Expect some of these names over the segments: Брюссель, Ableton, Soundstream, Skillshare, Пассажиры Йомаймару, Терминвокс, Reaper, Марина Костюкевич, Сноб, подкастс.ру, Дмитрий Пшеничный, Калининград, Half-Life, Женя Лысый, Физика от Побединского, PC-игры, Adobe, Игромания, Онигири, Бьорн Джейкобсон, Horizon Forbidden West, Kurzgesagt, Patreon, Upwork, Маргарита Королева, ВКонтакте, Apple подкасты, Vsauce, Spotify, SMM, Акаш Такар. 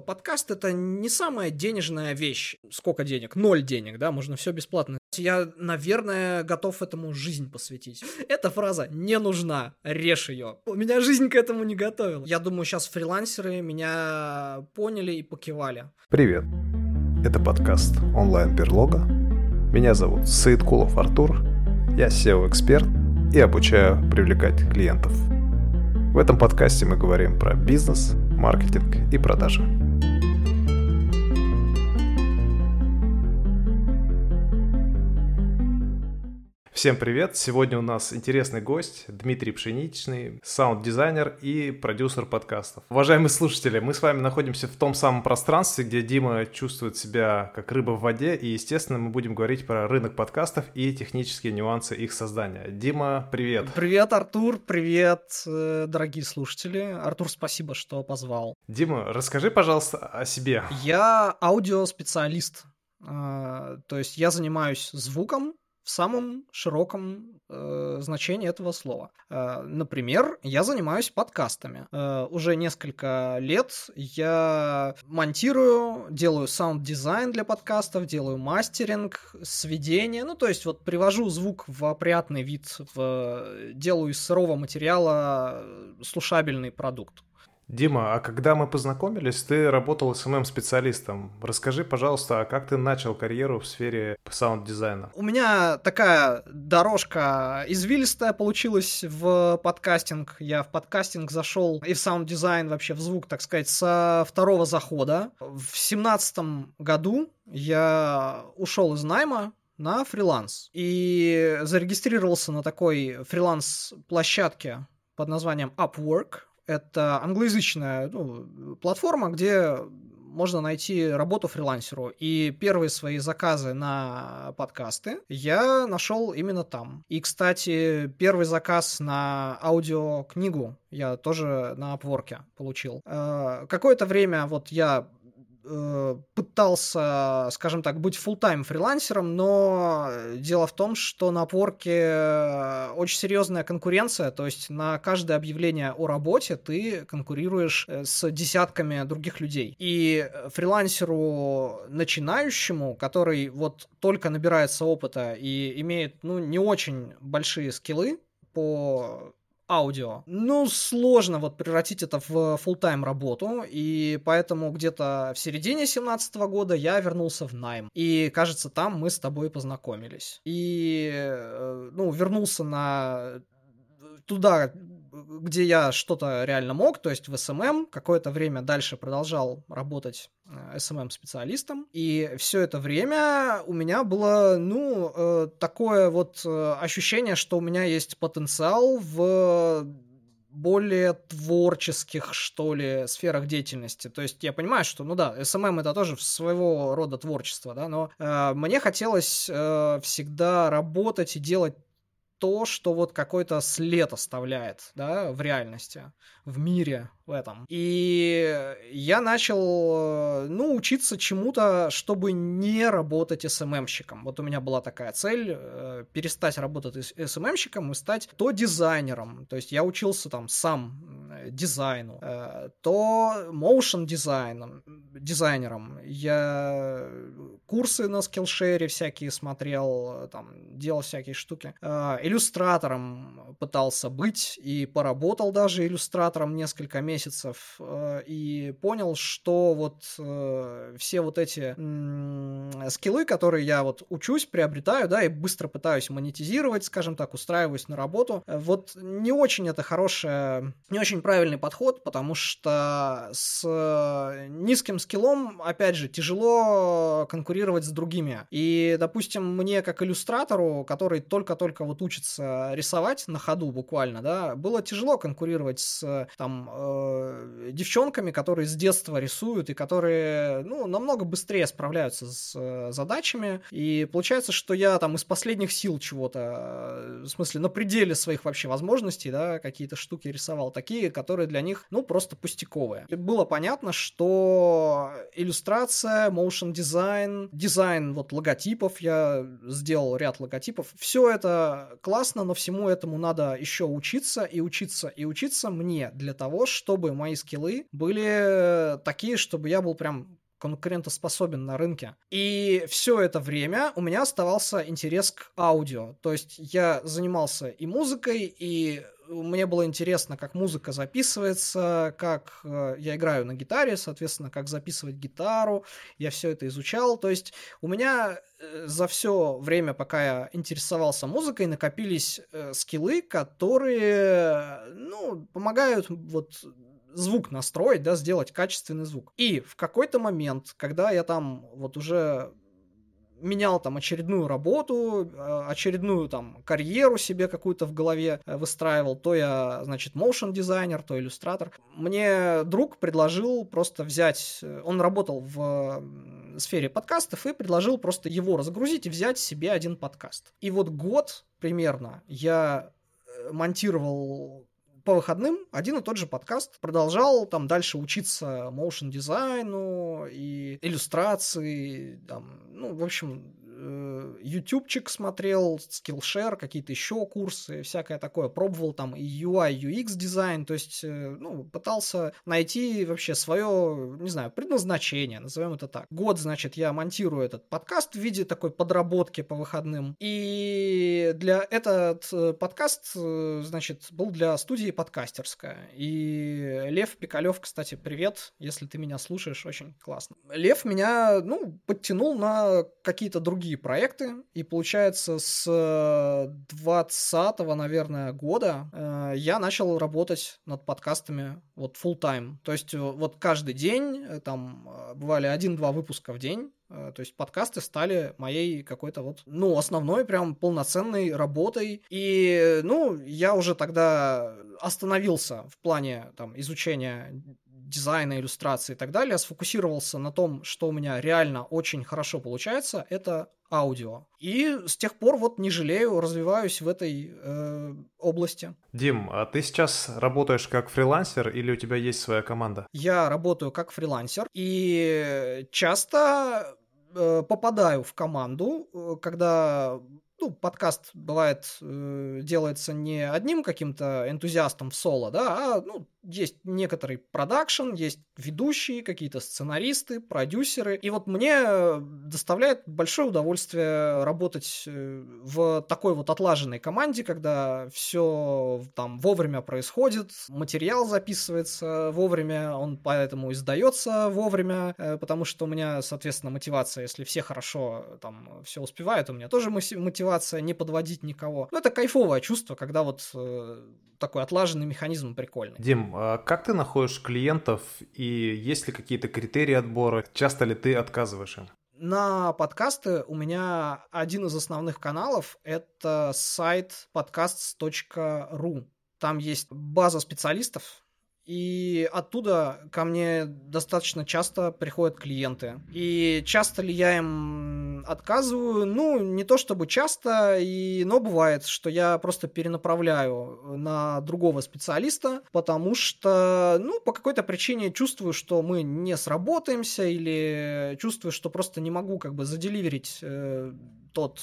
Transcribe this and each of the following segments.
подкаст — это не самая денежная вещь. Сколько денег? 0 денег, да? Можно все бесплатно. Я, наверное, готов этому жизнь посвятить. Эта фраза не нужна, режь ее. У меня жизнь к этому не готовила. Я думаю, сейчас фрилансеры меня поняли и покивали. Привет, это подкаст «Онлайн-берлога». Меня зовут Саиткулов Артур, я SEO-эксперт и обучаю привлекать клиентов. В этом подкасте мы говорим про бизнес, маркетинг и продажи. Всем привет! Сегодня у нас интересный гость Дмитрий Пшеничный, саунд-дизайнер и продюсер подкастов. Уважаемые слушатели, мы с вами находимся в том самом пространстве, где Дима чувствует себя как рыба в воде, и, естественно, мы будем говорить про рынок подкастов и технические нюансы их создания. Дима, привет! Привет, Артур! Привет, дорогие слушатели! Артур, спасибо, что позвал. Дима, расскажи, пожалуйста, о себе. Я аудиоспециалист, то есть я занимаюсь звуком, в самом широком значении этого слова. Например, я занимаюсь подкастами. Уже несколько лет я монтирую, делаю саунд-дизайн для подкастов, делаю мастеринг, сведение. Ну, то есть вот привожу звук в опрятный вид, делаю из сырого материала слушабельный продукт. Дима, а когда мы познакомились, ты работал СММ-специалистом. Расскажи, пожалуйста, а как ты начал карьеру в сфере саунд-дизайна? У меня такая дорожка извилистая получилась в подкастинг. Я в подкастинг зашел и в саунд-дизайн, вообще в звук, так сказать, со второго захода. В 2017 году я ушел из найма на фриланс и зарегистрировался на такой фриланс-площадке под названием Upwork. Это англоязычная платформа, где можно найти работу фрилансеру. И первые свои заказы на подкасты я нашел именно там. И, кстати, первый заказ на аудиокнигу я тоже на Upwork'е получил. Какое-то время вот я пытался, скажем так, быть фулл-тайм фрилансером, но дело в том, что на Upwork'е очень серьезная конкуренция, то есть на каждое объявление о работе ты конкурируешь с десятками других людей. И фрилансеру начинающему, который вот только набирается опыта и имеет, не очень большие скиллы по аудио. Сложно вот превратить это в фулл-тайм работу, и поэтому где-то в середине 2017 года я вернулся в найм. И, кажется, там мы с тобой познакомились. И, вернулся туда, где я что-то реально мог, то есть в СММ. Какое-то время дальше продолжал работать СММ-специалистом. И все это время у меня было, такое вот ощущение, что у меня есть потенциал в более творческих, что ли, сферах деятельности. То есть я понимаю, что, SMM — это тоже своего рода творчество, да, но мне хотелось всегда работать и делать то, что вот какой-то след оставляет, да, в реальности, в мире, в этом. И я начал, учиться чему-то, чтобы не работать СММщиком. Вот у меня была такая цель — перестать работать СММщиком и стать то дизайнером. То есть я учился там сам дизайну, то моушн-дизайнером. Я курсы на Skillshare всякие смотрел, там, делал всякие штуки. Иллюстратором пытался быть и поработал даже иллюстратором несколько месяцев и понял, что вот все вот эти скиллы, которые я вот учусь, приобретаю, да, и быстро пытаюсь монетизировать, скажем так, устраиваюсь на работу. Вот не очень это хорошее, не очень правильный подход, потому что с низким скиллом, опять же, тяжело конкурировать с другими. И, допустим, мне как иллюстратору, который только-только вот учится рисовать на ходу буквально, да, было тяжело конкурировать с там девчонками, которые с детства рисуют и которые, намного быстрее справляются с задачами. И получается, что я там из последних сил чего-то, в смысле, на пределе своих вообще возможностей, да, какие-то штуки рисовал, такие, которые для них, просто пустяковые. И было понятно, что иллюстрация, моушн-дизайн, дизайн, вот логотипов, я сделал ряд логотипов. Все это классно, но всему этому надо еще учиться и учиться и учиться мне для того, чтобы мои скиллы были такие, чтобы я был прям конкурентоспособен на рынке. И все это время у меня оставался интерес к аудио. То есть я занимался и музыкой, и мне было интересно, как музыка записывается, как я играю на гитаре, соответственно, как записывать гитару. Я все это изучал. То есть у меня за все время, пока я интересовался музыкой, накопились скиллы, которые, ну, помогают вот звук настроить, да, сделать качественный звук. И в какой-то момент, когда я там вот уже менял там очередную работу, очередную там карьеру себе какую-то в голове выстраивал, то я, значит, моушн-дизайнер, то иллюстратор. Мне друг предложил просто взять, он работал в сфере подкастов и предложил просто его разгрузить и взять себе один подкаст. И вот год примерно я монтировал по выходным один и тот же подкаст, продолжал там дальше учиться моушн-дизайну и иллюстрации, там, ну, в общем, ютубчик смотрел, Skillshare, какие-то еще курсы, всякое такое, пробовал там и UI, UX дизайн, то есть, ну, пытался найти вообще свое, не знаю, предназначение, назовем это так. Год, значит, я монтирую этот подкаст в виде такой подработки по выходным, и для этот подкаст, значит, был для студии «Подкастерская». И Лев Пикалев, кстати, привет, если ты меня слушаешь, очень классно. Лев меня, ну, подтянул на какие-то другие проекты, и получается с 20-го, наверное, года я начал работать над подкастами вот full-time, то есть вот каждый день, там бывали 1-2 выпуска в день. То есть подкасты стали моей какой-то вот, ну, основной прям полноценной работой. И, ну, я уже тогда остановился в плане там изучения дизайна, иллюстрации и так далее, сфокусировался на том, что у меня реально очень хорошо получается, это аудио. И с тех пор вот не жалею, развиваюсь в этой области. Дим, а ты сейчас работаешь как фрилансер или у тебя есть своя команда? Я работаю как фрилансер и часто попадаю в команду, когда... Ну, подкаст, бывает, делается не одним каким-то энтузиастом в соло, да, а, ну, есть некоторый продакшн, есть ведущие, какие-то сценаристы, продюсеры. И вот мне доставляет большое удовольствие работать в такой вот отлаженной команде, когда все там вовремя происходит, материал записывается вовремя, он поэтому издается вовремя, потому что у меня, соответственно, мотивация, если все хорошо там все успевают, у меня тоже мотивация, не подводить никого. Ну, это кайфовое чувство, когда вот такой отлаженный механизм прикольный. Дим, а как ты находишь клиентов и есть ли какие-то критерии отбора? Часто ли ты отказываешь им? На подкасты у меня один из основных каналов — это сайт подкастс.ру. Там есть база специалистов, и оттуда ко мне достаточно часто приходят клиенты. И часто ли я им отказываю? Ну, не то чтобы часто, но бывает, что я просто перенаправляю на другого специалиста, потому что, ну, по какой-то причине чувствую, что мы не сработаемся, или чувствую, что просто не могу как бы заделиверить тот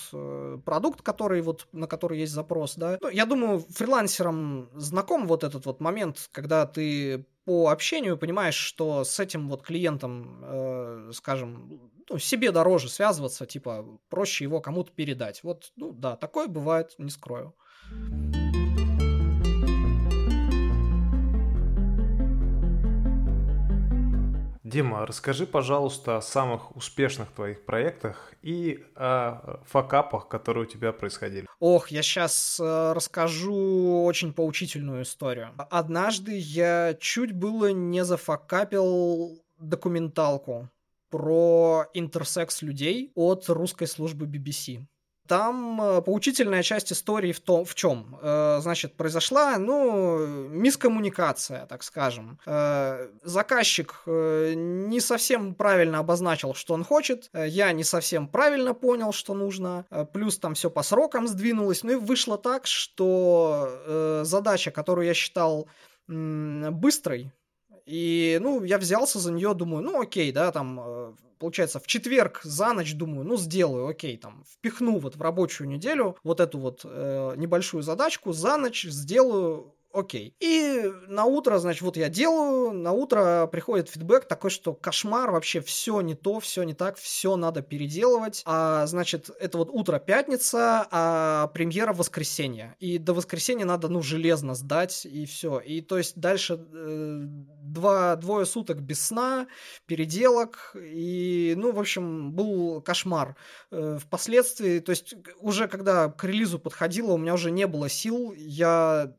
продукт, который вот, на который есть запрос, да. Ну, я думаю, фрилансерам знаком вот этот вот момент, когда ты по общению понимаешь, что с этим вот клиентом, скажем, ну, себе дороже связываться, типа, проще его кому-то передать. Вот, ну да, такое бывает, не скрою. Дима, расскажи, пожалуйста, о самых успешных твоих проектах и о факапах, которые у тебя происходили. Ох, я сейчас расскажу очень поучительную историю. Однажды я чуть было не зафакапил документалку про интерсекс людей от русской службы BBC. Там поучительная часть истории в чем? Значит, произошла, ну, мискоммуникация, так скажем. Заказчик не совсем правильно обозначил, что он хочет, я не совсем правильно понял, что нужно, плюс там все по срокам сдвинулось, ну и вышло так, что задача, которую я считал быстрой, И, ну, я взялся за нее, думаю, ну, окей, да, там, получается, в четверг за ночь, думаю, ну, сделаю, окей, там, впихну вот в рабочую неделю вот эту вот небольшую задачку, за ночь сделаю, окей. И на утро, значит, вот я делаю, на утро приходит фидбэк такой, что кошмар, вообще все не то, все не так, все надо переделывать. А, значит, это вот утро пятница, а премьера воскресенье. И до воскресенья надо, ну, железно сдать, и все. И то есть дальше... двое суток без сна, переделок, и, ну, в общем, был кошмар. Впоследствии, то есть, уже когда к релизу подходило, у меня уже не было сил, я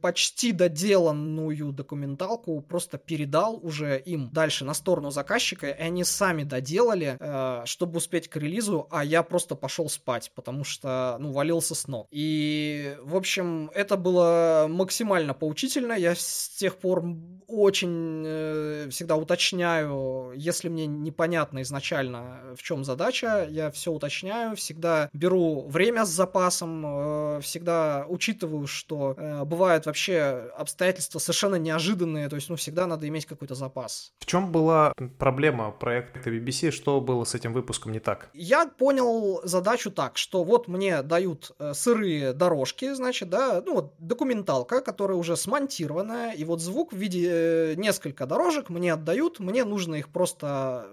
почти доделанную документалку просто передал уже им дальше на сторону заказчика, и они сами доделали, чтобы успеть к релизу, а я просто пошел спать, потому что, ну, валился с ног. И, в общем, это было максимально поучительно. Я с тех пор очень всегда уточняю, если мне непонятно изначально, в чем задача, я все уточняю, всегда беру время с запасом, всегда учитываю, что бывают вообще обстоятельства совершенно неожиданные, то есть, ну, всегда надо иметь какой-то запас. В чем была проблема проекта BBC, что было с этим выпуском не так? Я понял задачу так, что вот мне дают сырые дорожки, значит, да, ну, вот документалка, которая уже смонтированная, и вот звук в виде несколько дорожек мне отдают, мне нужно их просто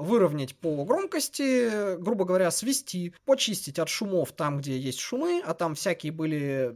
выровнять по громкости, грубо говоря, свести, почистить от шумов там, где есть шумы, а там всякие были...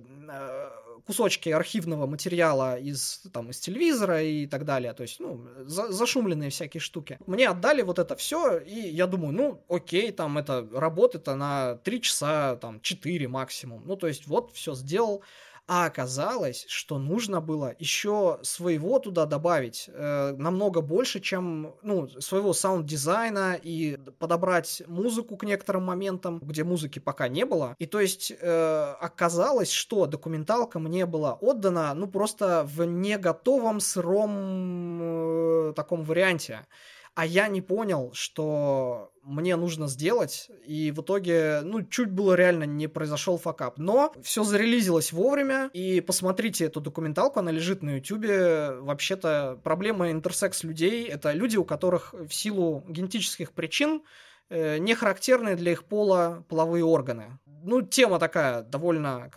кусочки архивного материала из телевизора и так далее, то есть, ну, зашумленные всякие штуки. Мне отдали вот это все, и я думаю, ну, окей, там, это работает-то на 3 часа, там, 4 максимум, ну, то есть, вот, все сделал. А оказалось, что нужно было еще своего туда добавить намного больше, чем, ну, своего саунд-дизайна, и подобрать музыку к некоторым моментам, где музыки пока не было. И то есть оказалось, что документалка мне была отдана, ну, просто в неготовом, сыром таком варианте. А я не понял, что мне нужно сделать, и в итоге, ну, чуть было реально не произошел факап. Но все зарелизилось вовремя, и посмотрите эту документалку, она лежит на Ютубе. Вообще-то проблема интерсекс людей — это люди, у которых в силу генетических причин не характерные для их пола половые органы. Ну, тема такая довольно,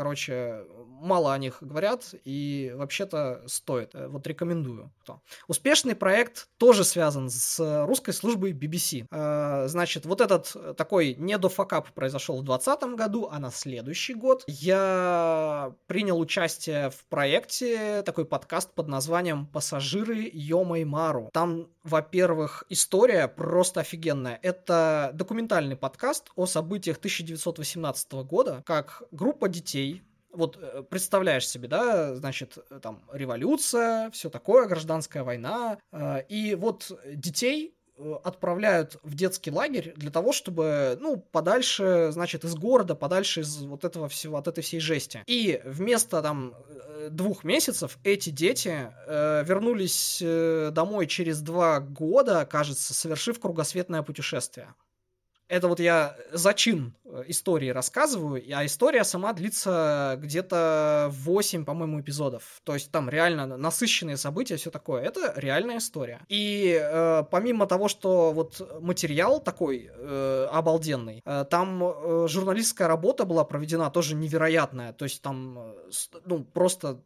мало о них говорят, и вообще-то стоит. Вот рекомендую. Успешный проект тоже связан с русской службой BBC. Значит, вот этот такой недофакап произошел в 2020 году, а на следующий год я принял участие в проекте, такой подкаст под названием «Пассажиры Йомаймару». Там, во-первых, история просто офигенная. Это документальный подкаст о событиях 1918 года, как группа детей... Вот представляешь себе, да, значит, там революция, все такое, гражданская война, и вот детей отправляют в детский лагерь для того, чтобы, ну, подальше, значит, из города, подальше из вот этого всего, от этой всей жести. И вместо там 2 месяцев эти дети вернулись домой через 2 года, кажется, совершив кругосветное путешествие. Это вот я зачин истории рассказываю, а история сама длится где-то 8, по-моему, эпизодов. То есть там реально насыщенные события, все такое. Это реальная история. И помимо того, что вот материал такой обалденный, там журналистская работа была проведена тоже невероятная. То есть там, ну, просто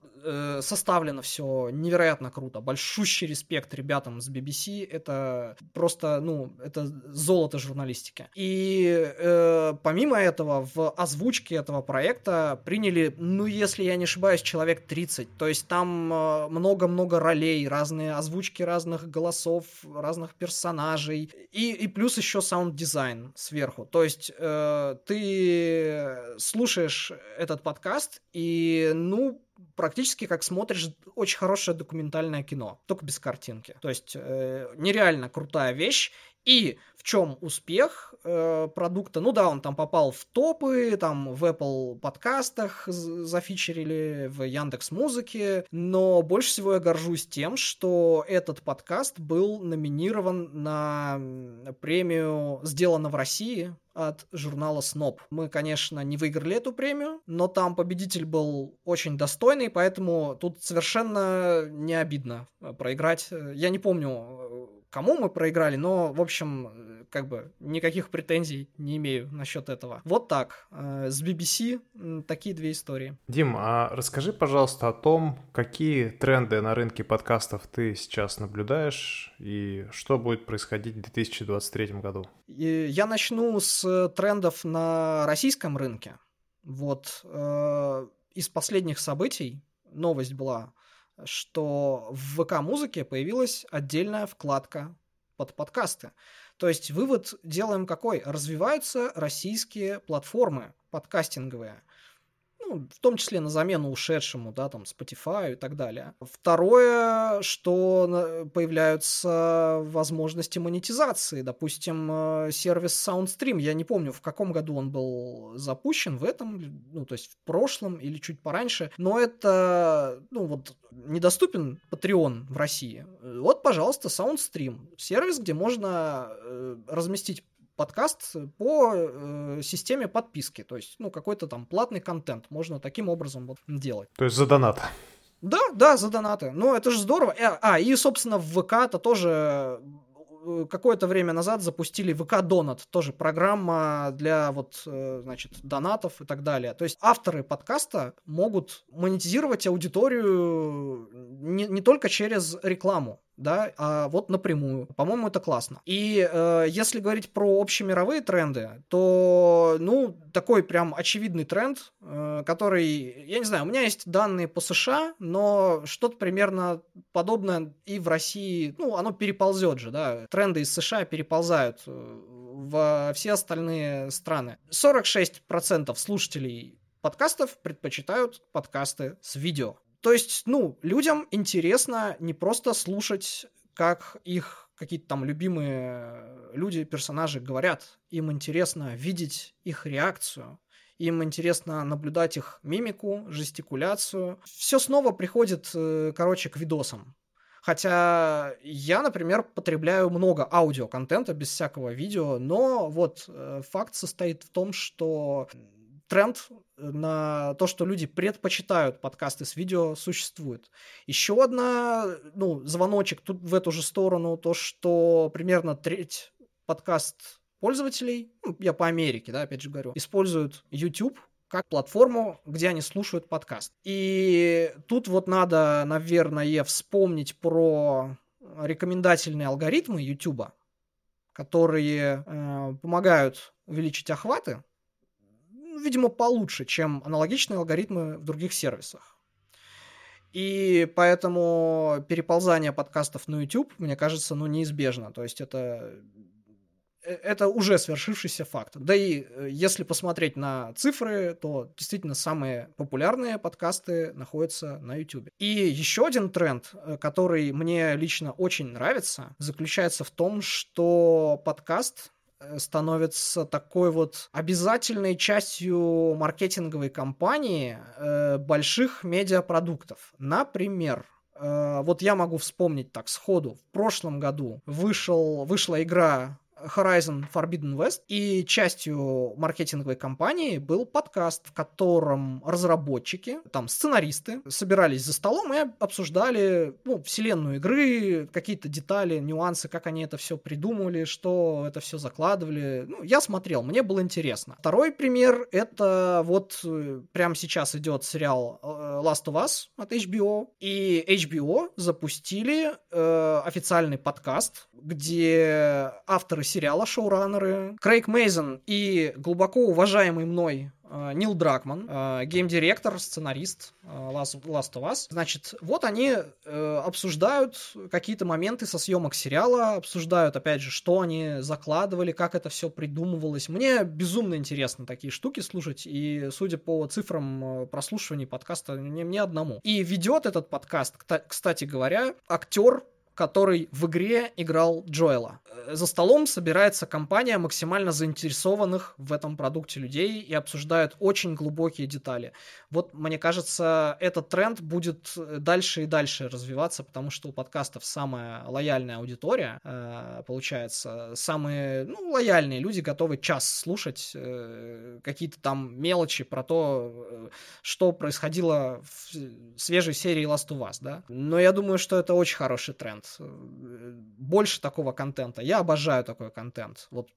составлено все невероятно круто. Большущий респект ребятам с BBC. Это просто, ну, это золото журналистики. И помимо этого, в озвучке этого проекта приняли, ну, если я не ошибаюсь, человек 30. То есть там много-много ролей, разные озвучки разных голосов, разных персонажей. И плюс еще саунд-дизайн сверху. То есть ты слушаешь этот подкаст и, ну, практически как смотришь очень хорошее документальное кино, только без картинки. То есть нереально крутая вещь. И в чем успех продукта? Ну да, он там попал в топы, там в Apple подкастах зафичерили, в Яндекс.Музыке, но больше всего я горжусь тем, что этот подкаст был номинирован на премию «Сделано в России» от журнала «Сноб». Мы, конечно, не выиграли эту премию, но там победитель был очень достойный, поэтому тут совершенно не обидно проиграть. Я не помню, кому мы проиграли, но, в общем, как бы никаких претензий не имею насчет этого. Вот так. С BBC такие две истории. Дим, а расскажи, пожалуйста, о том, какие тренды на рынке подкастов ты сейчас наблюдаешь и что будет происходить в 2023 году? Я начну с трендов на российском рынке. Вот из последних событий новость была, что в ВК-музыке появилась отдельная вкладка под подкасты. То есть вывод делаем какой? Развиваются российские платформы подкастинговые, ну, в том числе на замену ушедшему, да, там, Spotify и так далее. Второе, что появляются возможности монетизации. Допустим, сервис Soundstream, я не помню, в каком году он был запущен, в этом, ну, то есть в прошлом или чуть пораньше, но это, ну, вот, недоступен Patreon в России. Вот, пожалуйста, Soundstream, сервис, где можно разместить подкаст по системе подписки, то есть, ну, какой-то там платный контент можно таким образом вот делать. То есть за донат. Да, да, за донаты. Ну, это же здорово. И, собственно, в ВК-то тоже какое-то время назад запустили ВК-донат, тоже программа для вот, значит, донатов и так далее. То есть авторы подкаста могут монетизировать аудиторию не только через рекламу, да, а вот напрямую. По-моему, это классно. И если говорить про общемировые тренды, то, ну, такой прям очевидный тренд, который, я не знаю, у меня есть данные по США, но что-то примерно подобное и в России, ну, оно переползет же, да, тренды из США переползают во все остальные страны. 46% слушателей подкастов предпочитают подкасты с видео. То есть, ну, людям интересно не просто слушать, как их какие-то там любимые люди, персонажи говорят. Им интересно видеть их реакцию. Им интересно наблюдать их мимику, жестикуляцию. Все снова приходит, короче, к видосам. Хотя я, например, потребляю много аудиоконтента без всякого видео, но вот факт состоит в том, что тренд на то, что люди предпочитают подкасты с видео, существует. Еще одна, ну, звоночек тут в эту же сторону, то, что примерно треть подкаст пользователей, ну, я по Америке, да, опять же говорю, используют YouTube как платформу, где они слушают подкаст. И тут вот надо, наверное, вспомнить про рекомендательные алгоритмы YouTube, которые помогают увеличить охваты, видимо, получше, чем аналогичные алгоритмы в других сервисах. И поэтому переползание подкастов на YouTube, мне кажется, ну, неизбежно. То есть это уже свершившийся факт. Да и если посмотреть на цифры, то действительно самые популярные подкасты находятся на YouTube. И еще один тренд, который мне лично очень нравится, заключается в том, что подкаст становится такой вот обязательной частью маркетинговой кампании больших медиапродуктов. Например, вот я могу вспомнить так сходу, в прошлом году вышла игра Horizon Forbidden West, и частью маркетинговой кампании был подкаст, в котором разработчики, там, сценаристы собирались за столом и обсуждали, ну, вселенную игры, какие-то детали, нюансы, как они это все придумывали, что это все закладывали. Ну, я смотрел, мне было интересно. Второй пример — это вот прямо сейчас идет сериал Last of Us от HBO, и HBO запустили официальный подкаст, где авторы сериала, шоураннеры Крейг Мейзен и глубоко уважаемый мной Нил Дракманн, геймдиректор, сценарист Last of Us. Значит, вот они обсуждают какие-то моменты со съемок сериала, обсуждают, опять же, что они закладывали, как это все придумывалось. Мне безумно интересно такие штуки слушать, и, судя по цифрам прослушиваний подкаста, не мне одному. И ведет этот подкаст, кстати говоря, актер, который в игре играл Джоэла. За столом собирается компания максимально заинтересованных в этом продукте людей и обсуждают очень глубокие детали. Вот, мне кажется, этот тренд будет дальше и дальше развиваться, потому что у подкастов самая лояльная аудитория, получается, самые лояльные люди готовы час слушать какие-то там мелочи про то, что происходило в свежей серии Last of Us, да? Но я думаю, что это очень хороший тренд. Больше такого контента. Я обожаю такой контент. Вот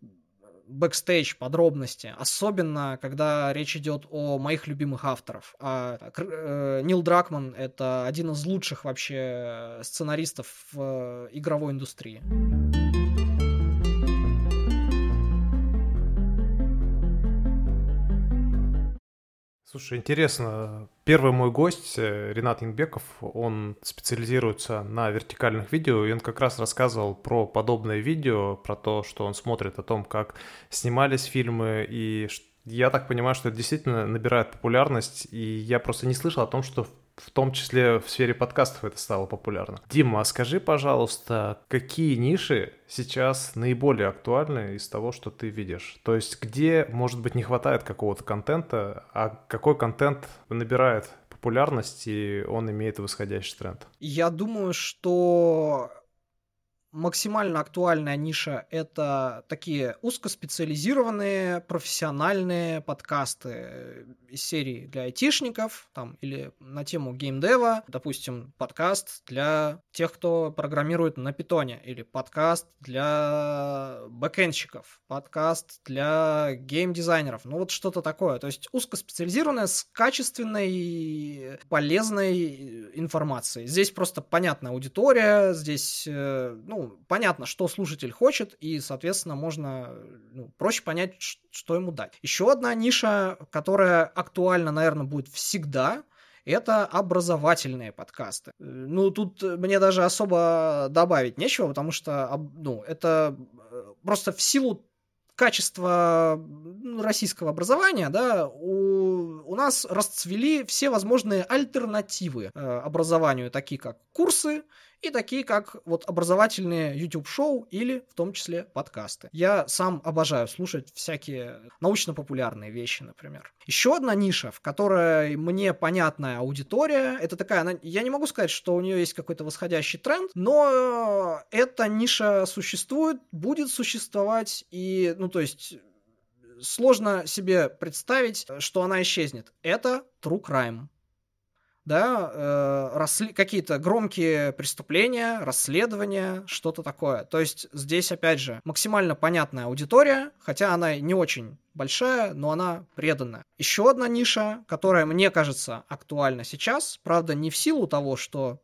бэкстейдж, подробности. Особенно, когда речь идет о моих любимых авторов. Нил Дракманн — это один из лучших вообще сценаристов в игровой индустрии. Слушай, интересно. Первый мой гость, Ренат Инбеков, он специализируется на вертикальных видео, и он как раз рассказывал про подобное видео, про то, что он смотрит, о том, как снимались фильмы, и я так понимаю, что это действительно набирает популярность, и я просто не слышал о том, что в том числе в сфере подкастов это стало популярно. Дима, а скажи, пожалуйста, какие ниши сейчас наиболее актуальны из того, что ты видишь? То есть где, может быть, не хватает какого-то контента, а какой контент набирает популярность, и он имеет восходящий тренд? Я думаю, что максимально актуальная ниша — это такие узкоспециализированные профессиональные подкасты из серии для айтишников там, или на тему геймдева. Допустим, подкаст для тех, кто программирует на питоне, или подкаст для бэкэндщиков, подкаст для геймдизайнеров. Ну вот что-то такое. То есть узкоспециализированное с качественной, полезной информацией. Здесь просто понятная аудитория, здесь понятно, что слушатель хочет, и, соответственно, можно проще понять, что ему дать. Еще одна ниша, которая актуальна, наверное, будет всегда, это образовательные подкасты. Тут мне даже особо добавить нечего, потому что, это просто в силу качества российского образования, да, у нас расцвели все возможные альтернативы образованию, такие как курсы, и такие, как образовательные YouTube-шоу или, в том числе, подкасты. Я сам обожаю слушать всякие научно-популярные вещи, например. Еще одна ниша, в которой мне понятная аудитория, это такая, я не могу сказать, что у нее есть какой-то восходящий тренд, но эта ниша существует, будет существовать, и, сложно себе представить, что она исчезнет. Это true crime. Да, какие-то громкие преступления, расследования, что-то такое. То есть здесь, опять же, максимально понятная аудитория, хотя она не очень большая, но она преданная. Еще одна ниша, которая, мне кажется, актуальна сейчас, правда, не в силу того, что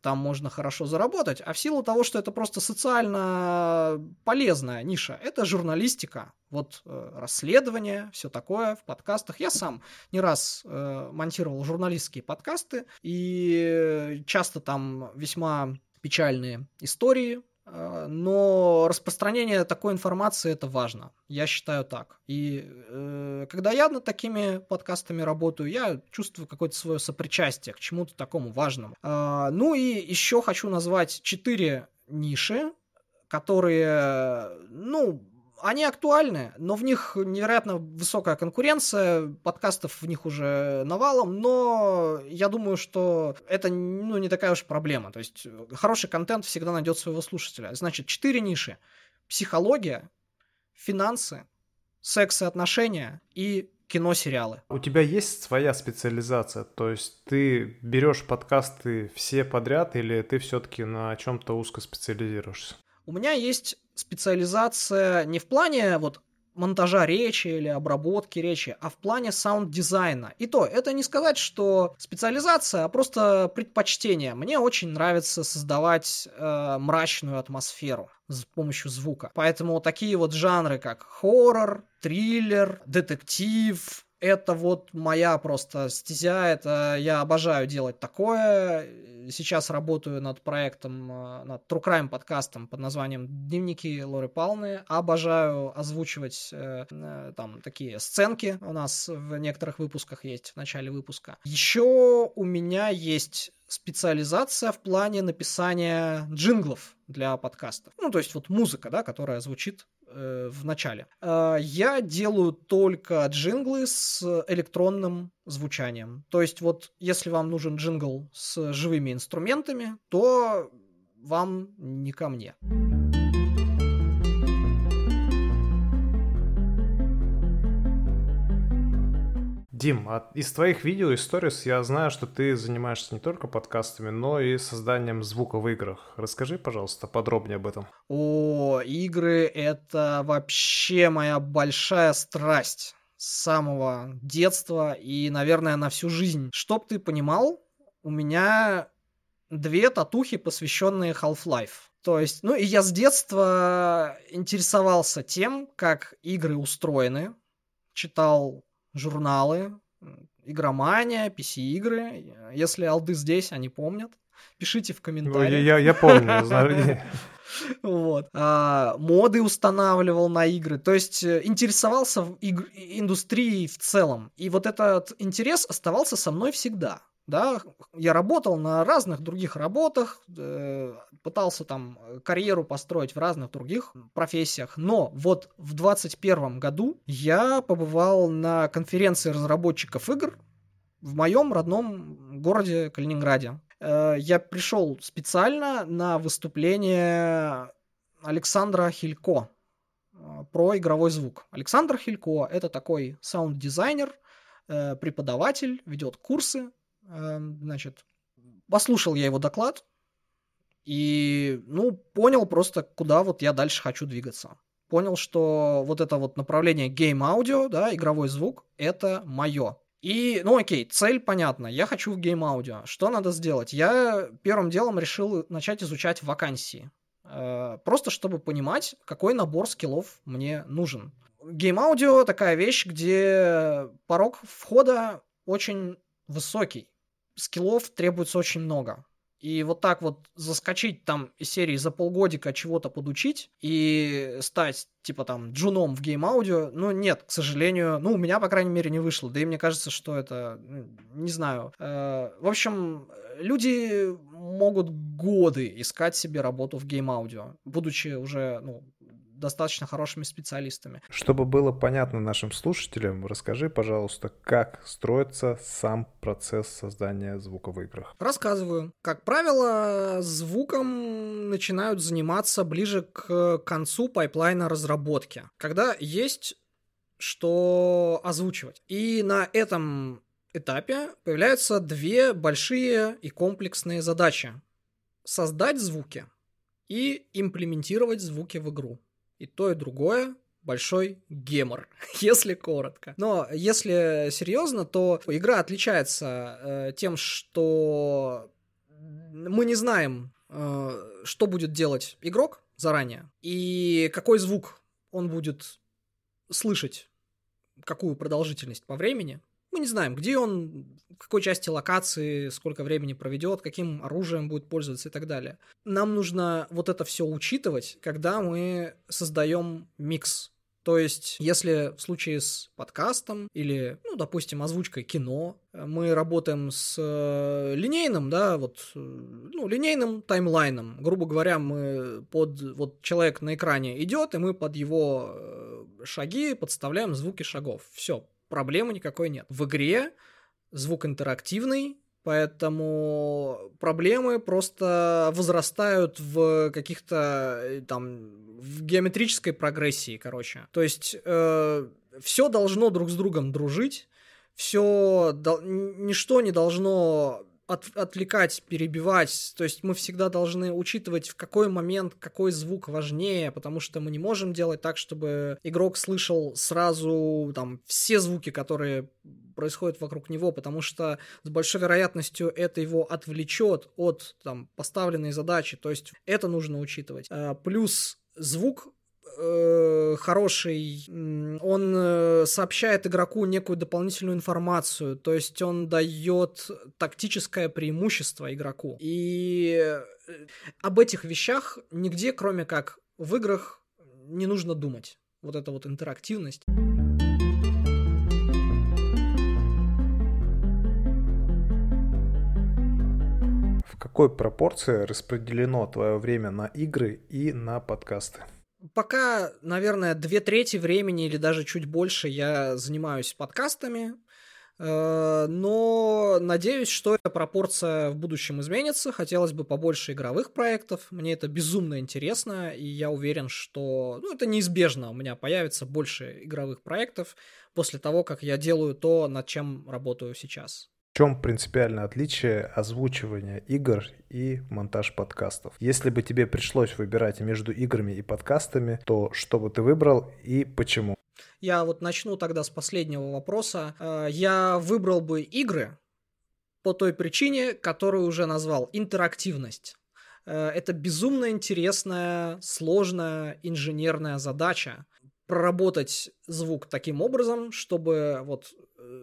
там можно хорошо заработать, а в силу того, что это просто социально полезная ниша. Это журналистика. Вот расследования, все такое в подкастах. Я сам не раз монтировал журналистские подкасты, и часто там весьма печальные истории, но распространение такой информации — это важно. Я считаю так. И когда я над такими подкастами работаю, я чувствую какое-то свое сопричастие к чему-то такому важному. И еще хочу назвать 4 ниши, которые, они актуальны, но в них невероятно высокая конкуренция, подкастов в них уже навалом, но я думаю, что это не такая уж проблема. То есть хороший контент всегда найдет своего слушателя. Значит, 4 ниши: психология, финансы, секс и отношения и кино-сериалы. У тебя есть своя специализация? То есть ты берешь подкасты все подряд или ты все-таки на чем-то узко специализируешься? У меня есть специализация не в плане монтажа речи или обработки речи, а в плане саунд-дизайна. И то, это не сказать, что специализация, а просто предпочтение. Мне очень нравится создавать мрачную атмосферу с помощью звука. Поэтому такие жанры, как хоррор, триллер, детектив, это моя просто стезя, это я обожаю делать такое. сейчас работаю над проектом, над True Crime подкастом под названием «Дневники Лоры Палны». Обожаю озвучивать там такие сценки. У нас в некоторых выпусках есть, в начале выпуска. Еще у меня есть специализация в плане написания джинглов для подкастов. Ну, то есть вот музыка, да, которая звучит в начале. Я делаю только джинглы с электронным звучанием. То есть вот если вам нужен джингл с живыми инструментами, то вам не ко мне. Дим, из твоих видео и сторис я знаю, что ты занимаешься не только подкастами, но и созданием звука в играх. Расскажи, пожалуйста, подробнее об этом. О, игры — это вообще моя большая страсть с самого детства и, наверное, на всю жизнь. Чтоб ты понимал, у меня 2 татухи, посвященные Half-Life. То есть, ну и я с детства интересовался тем, как игры устроены, читал журналы, игромания, PC-игры. Если алды здесь, они помнят. Пишите в комментариях. Ну, я помню, знаю. Вот. Моды устанавливал на игры. То есть интересовался индустрией в целом. И вот этот интерес оставался со мной всегда. Да, я работал на разных других работах, пытался там карьеру построить в разных других профессиях, но вот в 2021 году я побывал на конференции разработчиков игр в моем родном городе Калининграде. Я пришел специально на выступление Александра Хилько про игровой звук. Александр Хилько — это такой саунд-дизайнер, преподаватель, ведет курсы. Значит, послушал я его доклад и, ну, понял просто, куда вот я дальше хочу двигаться. Понял, что вот это вот направление Game Audio, да, игровой звук, это мое. И, ну, окей, цель понятна, я хочу в Game Audio. Что надо сделать? Я первым делом решил начать изучать вакансии, просто чтобы понимать, какой набор скиллов мне нужен. Game Audio — такая вещь, где порог входа очень высокий. Скиллов требуется очень много. И вот так вот заскочить там из серии за полгодика чего-то подучить и стать типа там джуном в гейм-аудио, ну нет, к сожалению, ну у меня, по крайней мере, не вышло. Да и мне кажется, что это, не знаю. В общем, люди могут годы искать себе работу в гейм-аудио, будучи уже, ну, достаточно хорошими специалистами. Чтобы было понятно нашим слушателям, расскажи, пожалуйста, как строится сам процесс создания звука в играх. Рассказываю. Как правило, звуком начинают заниматься ближе к концу пайплайна разработки, когда есть что озвучивать. И на этом этапе появляются 2 большие и комплексные задачи. Создать звуки и имплементировать звуки в игру. И то, и другое – большой гемор, если коротко. Но если серьезно, то игра отличается тем, что мы не знаем, что будет делать игрок заранее, и какой звук он будет слышать, какую продолжительность по времени. Мы не знаем, где он, в какой части локации, сколько времени проведет, каким оружием будет пользоваться и так далее. Нам нужно вот это все учитывать, когда мы создаем микс. То есть, если в случае с подкастом или, ну, допустим, озвучкой кино, мы работаем с линейным, да, вот, ну, линейным таймлайном. Грубо говоря, мы под, вот, человек на экране идет, и мы под его шаги подставляем звуки шагов. Все. Проблемы никакой нет. В игре звук интерактивный, поэтому проблемы просто возрастают в каких-то там в геометрической прогрессии, короче. То есть все должно друг с другом дружить, все ничто не должно отвлекать, перебивать, то есть мы всегда должны учитывать, в какой момент какой звук важнее, потому что мы не можем делать так, чтобы игрок слышал сразу там все звуки, которые происходят вокруг него, потому что с большой вероятностью это его отвлечет от там поставленной задачи, то есть это нужно учитывать. Плюс звук хороший, он сообщает игроку некую дополнительную информацию, то есть он дает тактическое преимущество игроку. И об этих вещах нигде, кроме как в играх, не нужно думать. Вот эта вот интерактивность. В какой пропорции распределено твое время на игры и на подкасты? Пока, наверное, 2/3 времени или даже чуть больше я занимаюсь подкастами, но надеюсь, что эта пропорция в будущем изменится. Хотелось бы побольше игровых проектов. Мне это безумно интересно, и я уверен, что это неизбежно. У меня появится больше игровых проектов после того, как я делаю то, над чем работаю сейчас. В чем принципиальное отличие озвучивания игр и монтаж подкастов? Если бы тебе пришлось выбирать между играми и подкастами, то что бы ты выбрал и почему? Я вот начну тогда с последнего вопроса. Я выбрал бы игры по той причине, которую уже назвал – интерактивность. Это безумно интересная, сложная инженерная задача. Проработать звук таким образом, чтобы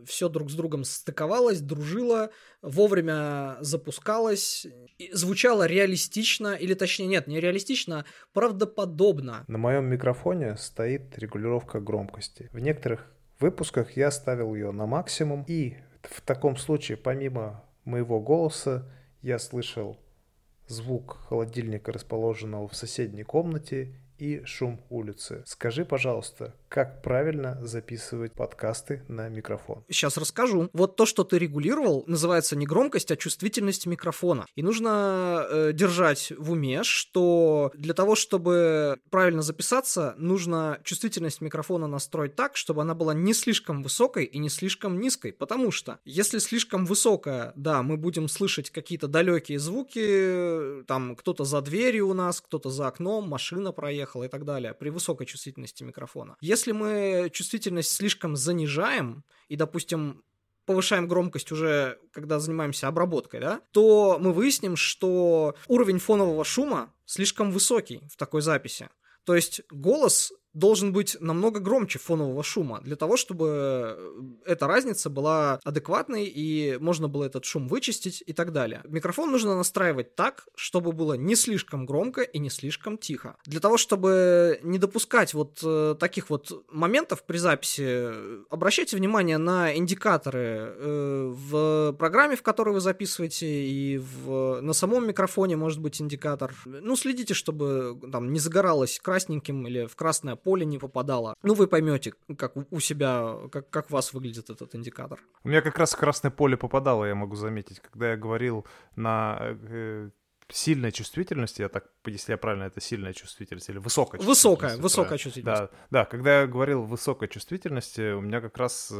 все друг с другом стыковалось, дружило, вовремя запускалось, звучало реалистично, или точнее, нет, не реалистично, правдоподобно. На моем микрофоне стоит регулировка громкости. В некоторых выпусках я ставил ее на максимум, и в таком случае, помимо моего голоса, я слышал звук холодильника, расположенного в соседней комнате, и шум улицы. Скажи, пожалуйста, как правильно записывать подкасты на микрофон? Сейчас расскажу. Вот то, что ты регулировал, называется не громкость, а чувствительность микрофона. И нужно держать в уме, что для того, чтобы правильно записаться, нужно чувствительность микрофона настроить так, чтобы она была не слишком высокой и не слишком низкой. Потому что, если слишком высокая, да, мы будем слышать какие-то далекие звуки, там кто-то за дверью у нас, кто-то за окном, машина проехала, и так далее, при высокой чувствительности микрофона. Если мы чувствительность слишком занижаем и, допустим, повышаем громкость уже, когда занимаемся обработкой, да, то мы выясним, что уровень фонового шума слишком высокий в такой записи. То есть голос должен быть намного громче фонового шума для того, чтобы эта разница была адекватной и можно было этот шум вычистить и так далее. Микрофон нужно настраивать так, чтобы было не слишком громко и не слишком тихо. Для того, чтобы не допускать вот таких вот моментов при записи, обращайте внимание на индикаторы в программе, в которой вы записываете, и на самом микрофоне может быть индикатор. Следите, чтобы там не загоралось красненьким или в красное поле не попадало. Вы поймете, как у себя, как у вас выглядит этот индикатор. У меня как раз красное поле попадало, я могу заметить. Когда я говорил на сильной чувствительности, если я правильно, это сильная чувствительность или высокая чувствительность. Высокая чувствительность. Да, когда я говорил высокой чувствительности, у меня как раз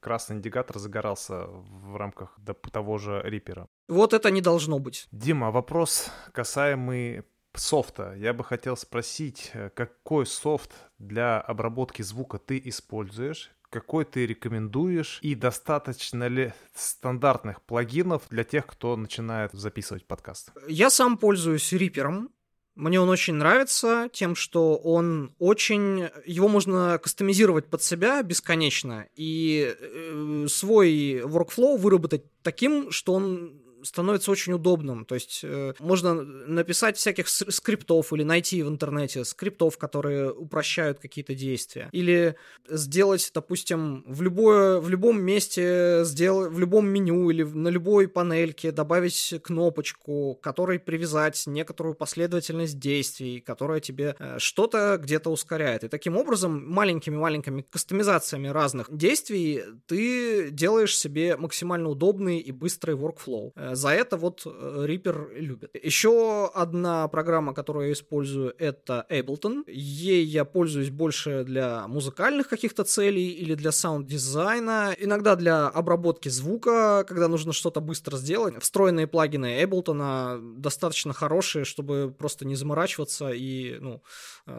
красный индикатор загорался в рамках того же Reaper. Вот это не должно быть. Дима, вопрос касаемый софта. Я бы хотел спросить, какой софт для обработки звука ты используешь, какой ты рекомендуешь и достаточно ли стандартных плагинов для тех, кто начинает записывать подкаст? Я сам пользуюсь Reaper. Мне он очень нравится тем, что он его можно кастомизировать под себя бесконечно и свой workflow выработать таким, что он становится очень удобным, то есть можно написать всяких скриптов или найти в интернете скриптов, которые упрощают какие-то действия, или сделать, допустим, в любом месте, в любом меню или на любой панельке добавить кнопочку, к которой привязать некоторую последовательность действий, которая тебе что-то где-то ускоряет. И таким образом маленькими-маленькими кастомизациями разных действий ты делаешь себе максимально удобный и быстрый workflow. За это Reaper любит. Еще одна программа, которую я использую, это Ableton. Ей я пользуюсь больше для музыкальных каких-то целей или для саунд-дизайна. Иногда для обработки звука, когда нужно что-то быстро сделать. Встроенные плагины Ableton достаточно хорошие, чтобы просто не заморачиваться и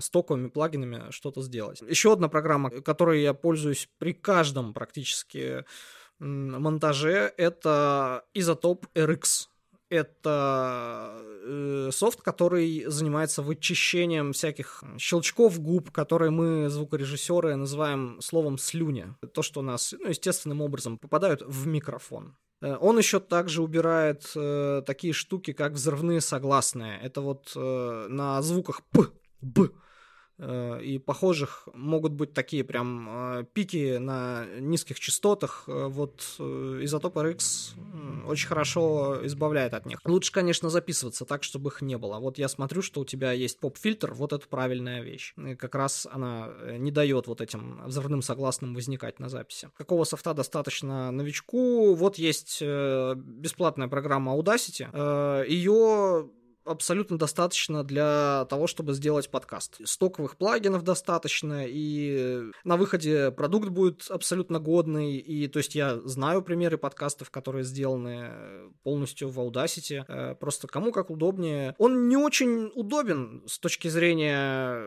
стоковыми плагинами что-то сделать. Еще одна программа, которой я пользуюсь при каждом практически монтаже, это iZotope RX. Это софт, который занимается вычищением всяких щелчков губ, которые мы, звукорежиссеры, называем словом «слюня». То, что у нас, естественным образом попадают в микрофон. Он еще также убирает такие штуки, как взрывные согласные. Это вот на звуках «п», «б» и похожих могут быть такие прям пики на низких частотах. Вот iZotope RX очень хорошо избавляет от них. Лучше, конечно, записываться так, чтобы их не было. Вот я смотрю, что у тебя есть поп-фильтр, вот это правильная вещь. И как раз она не дает вот этим взрывным согласным возникать на записи. Какого софта достаточно новичку? Вот есть бесплатная программа Audacity. Ее абсолютно достаточно для того, чтобы сделать подкаст. Стоковых плагинов достаточно, и на выходе продукт будет абсолютно годный. И, то есть, я знаю примеры подкастов, которые сделаны полностью в Audacity. Просто кому как удобнее. Он не очень удобен с точки зрения,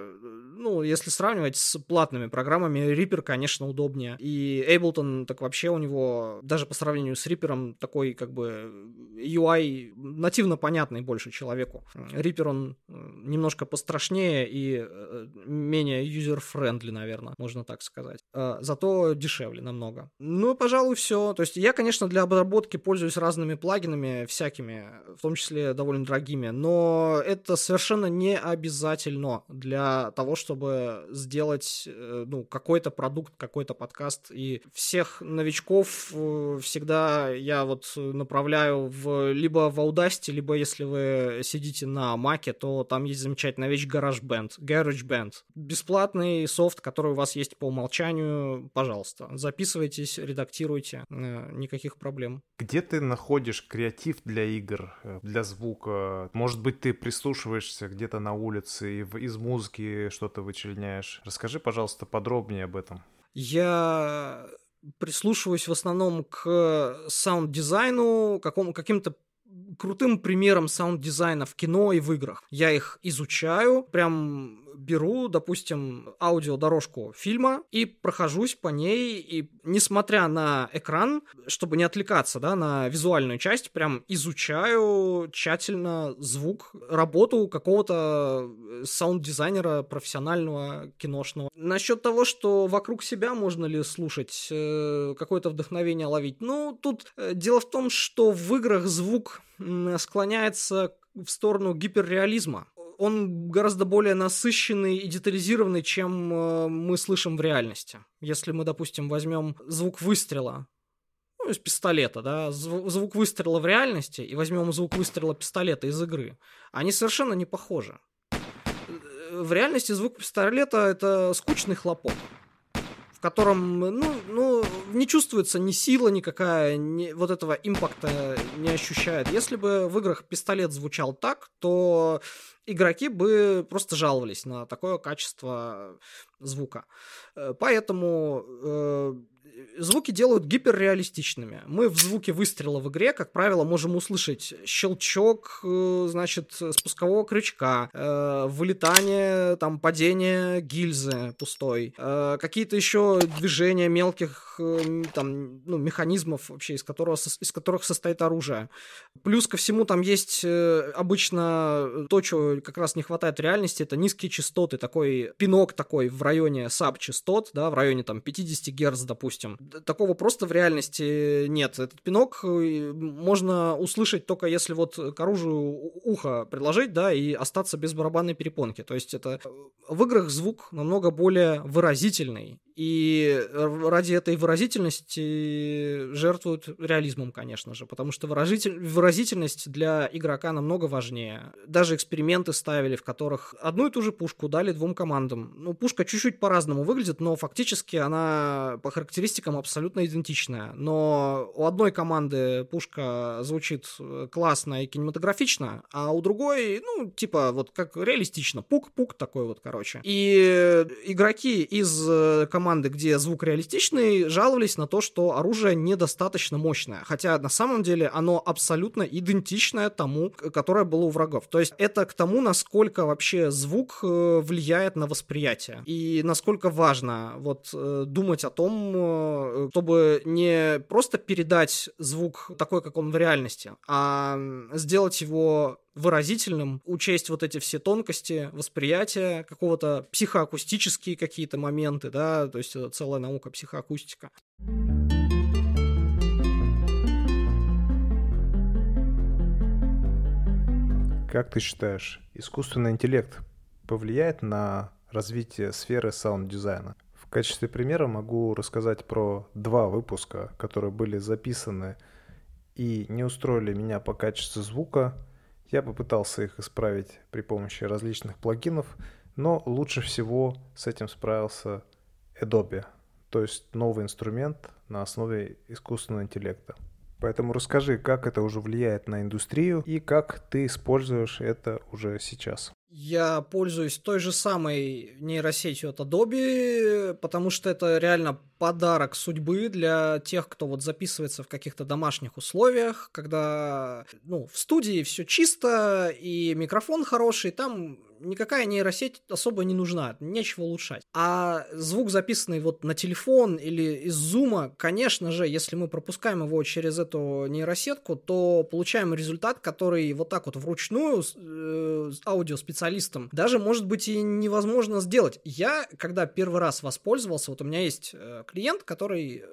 если сравнивать с платными программами. Reaper, конечно, удобнее. И Ableton, так вообще у него, даже по сравнению с Reaper, такой как бы UI нативно понятный больше человеку. Reaper, он немножко пострашнее и менее юзер-френдли, наверное, можно так сказать. Зато дешевле намного. Пожалуй, все. То есть я, конечно, для обработки пользуюсь разными плагинами всякими, в том числе довольно дорогими, но это совершенно не обязательно для того, чтобы сделать какой-то продукт, какой-то подкаст. И всех новичков всегда я вот направляю либо в Audacity, либо если вы сидите на Маке, то там есть замечательная вещь GarageBand. Бесплатный софт, который у вас есть по умолчанию, пожалуйста. Записывайтесь, редактируйте, никаких проблем. Где ты находишь креатив для игр, для звука? Может быть, ты прислушиваешься где-то на улице и из музыки что-то вычленяешь? Расскажи, пожалуйста, подробнее об этом. Я прислушиваюсь в основном к саунд-дизайну, каким-то крутым примером саунд-дизайна в кино и в играх. Я их изучаю, прям беру, допустим, аудиодорожку фильма и прохожусь по ней, и несмотря на экран, чтобы не отвлекаться, на визуальную часть, прям изучаю тщательно звук, работу какого-то саунд-дизайнера профессионального, киношного. Насчет того, что вокруг себя можно ли слушать, какое-то вдохновение ловить, тут дело в том, что в играх звук склоняется в сторону гиперреализма. Он гораздо более насыщенный и детализированный, чем мы слышим в реальности. Если мы, допустим, возьмем звук выстрела, из пистолета, звук выстрела в реальности, и возьмем звук выстрела пистолета из игры, они совершенно не похожи. В реальности звук пистолета — это скучный хлопок, в котором, не чувствуется ни сила никакая, вот этого импакта не ощущает. Если бы в играх пистолет звучал так, то игроки бы просто жаловались на такое качество звука. Поэтому звуки делают гиперреалистичными. Мы в звуке выстрела в игре, как правило, можем услышать щелчок, спускового крючка, вылетание, падение гильзы пустой, какие-то еще движения мелких механизмов, вообще, из которых состоит оружие. Плюс ко всему там есть обычно то, чего как раз не хватает в реальности, это низкие частоты, такой пинок такой в районе саб-частот, в районе 50 Гц, допустим. Такого просто в реальности нет. Этот пинок можно услышать только если вот к оружию ухо приложить, и остаться без барабанной перепонки. То есть это в играх звук намного более выразительный, и ради этой выразительности жертвуют реализмом, конечно же, потому что выразительность для игрока намного важнее. Даже эксперименты ставили, в которых одну и ту же пушку дали двум командам. Пушка чуть-чуть по-разному выглядит, но фактически она по характеристикам абсолютно идентичная. Но у одной команды пушка звучит классно и кинематографично, а у другой, как реалистично, пук-пук такой вот, короче. И игроки из команды команды, где звук реалистичный, жаловались на то, что оружие недостаточно мощное, хотя на самом деле оно абсолютно идентичное тому, которое было у врагов. То есть это к тому, насколько вообще звук влияет на восприятие и насколько важно вот думать о том, чтобы не просто передать звук такой, как он в реальности, а сделать его выразительным, учесть вот эти все тонкости восприятия, какого-то психоакустические какие-то моменты, да, то есть это целая наука психоакустика. Как ты считаешь, искусственный интеллект повлияет на развитие сферы саунд-дизайна? В качестве примера могу рассказать про 2 выпуска, которые были записаны и не устроили меня по качеству звука. Я попытался их исправить при помощи различных плагинов, но лучше всего с этим справился Adobe, то есть новый инструмент на основе искусственного интеллекта. Поэтому расскажи, как это уже влияет на индустрию и как ты используешь это уже сейчас. Я пользуюсь той же самой нейросетью от Adobe, потому что это реально подарок судьбы для тех, кто вот записывается в каких-то домашних условиях, когда, в студии все чисто и микрофон хороший, там никакая нейросеть особо не нужна, нечего улучшать. А звук, записанный вот на телефон или из зума, конечно же, если мы пропускаем его через эту нейросетку, то получаем результат, который вот так вот вручную аудиоспециалистом даже, может быть, и невозможно сделать. Я, когда первый раз воспользовался, вот у меня есть клиент, который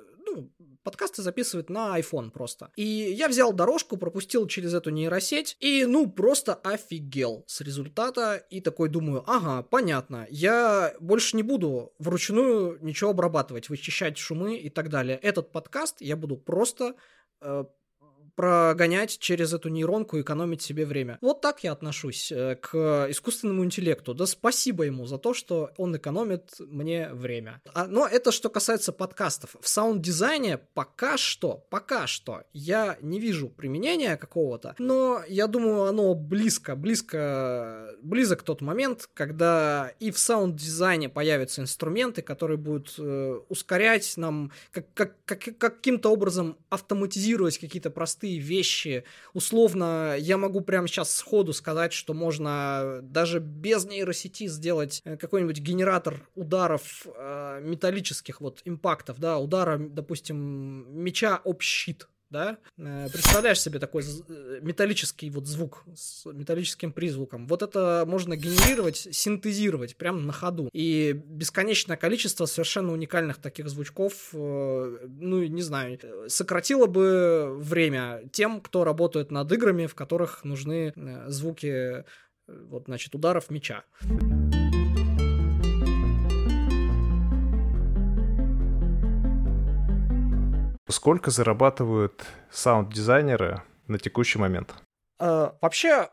подкасты записывает на iPhone просто. И я взял дорожку, пропустил через эту нейросеть и, просто офигел с результата. И такой думаю, ага, понятно, я больше не буду вручную ничего обрабатывать, вычищать шумы и так далее. Этот подкаст я буду просто прогонять через эту нейронку и экономить себе время. Вот так я отношусь к искусственному интеллекту. Да спасибо ему за то, что он экономит мне время. Но это что касается подкастов. В саунд-дизайне пока что я не вижу применения какого-то, но я думаю, оно близок тот момент, когда и в саунд-дизайне появятся инструменты, которые будут ускорять нам, каким-то образом автоматизировать какие-то простые вещи. Условно, я могу прямо сейчас сходу сказать, что можно даже без нейросети сделать какой-нибудь генератор ударов металлических, вот импактов, да, удара, допустим, меча об щит, да, представляешь себе такой металлический вот звук с металлическим призвуком, вот это можно генерировать, синтезировать прямо на ходу, и бесконечное количество совершенно уникальных таких звучков, не знаю, сократило бы время тем, кто работает над играми, в которых нужны звуки, ударов меча. Сколько зарабатывают саунд-дизайнеры на текущий момент? Вообще,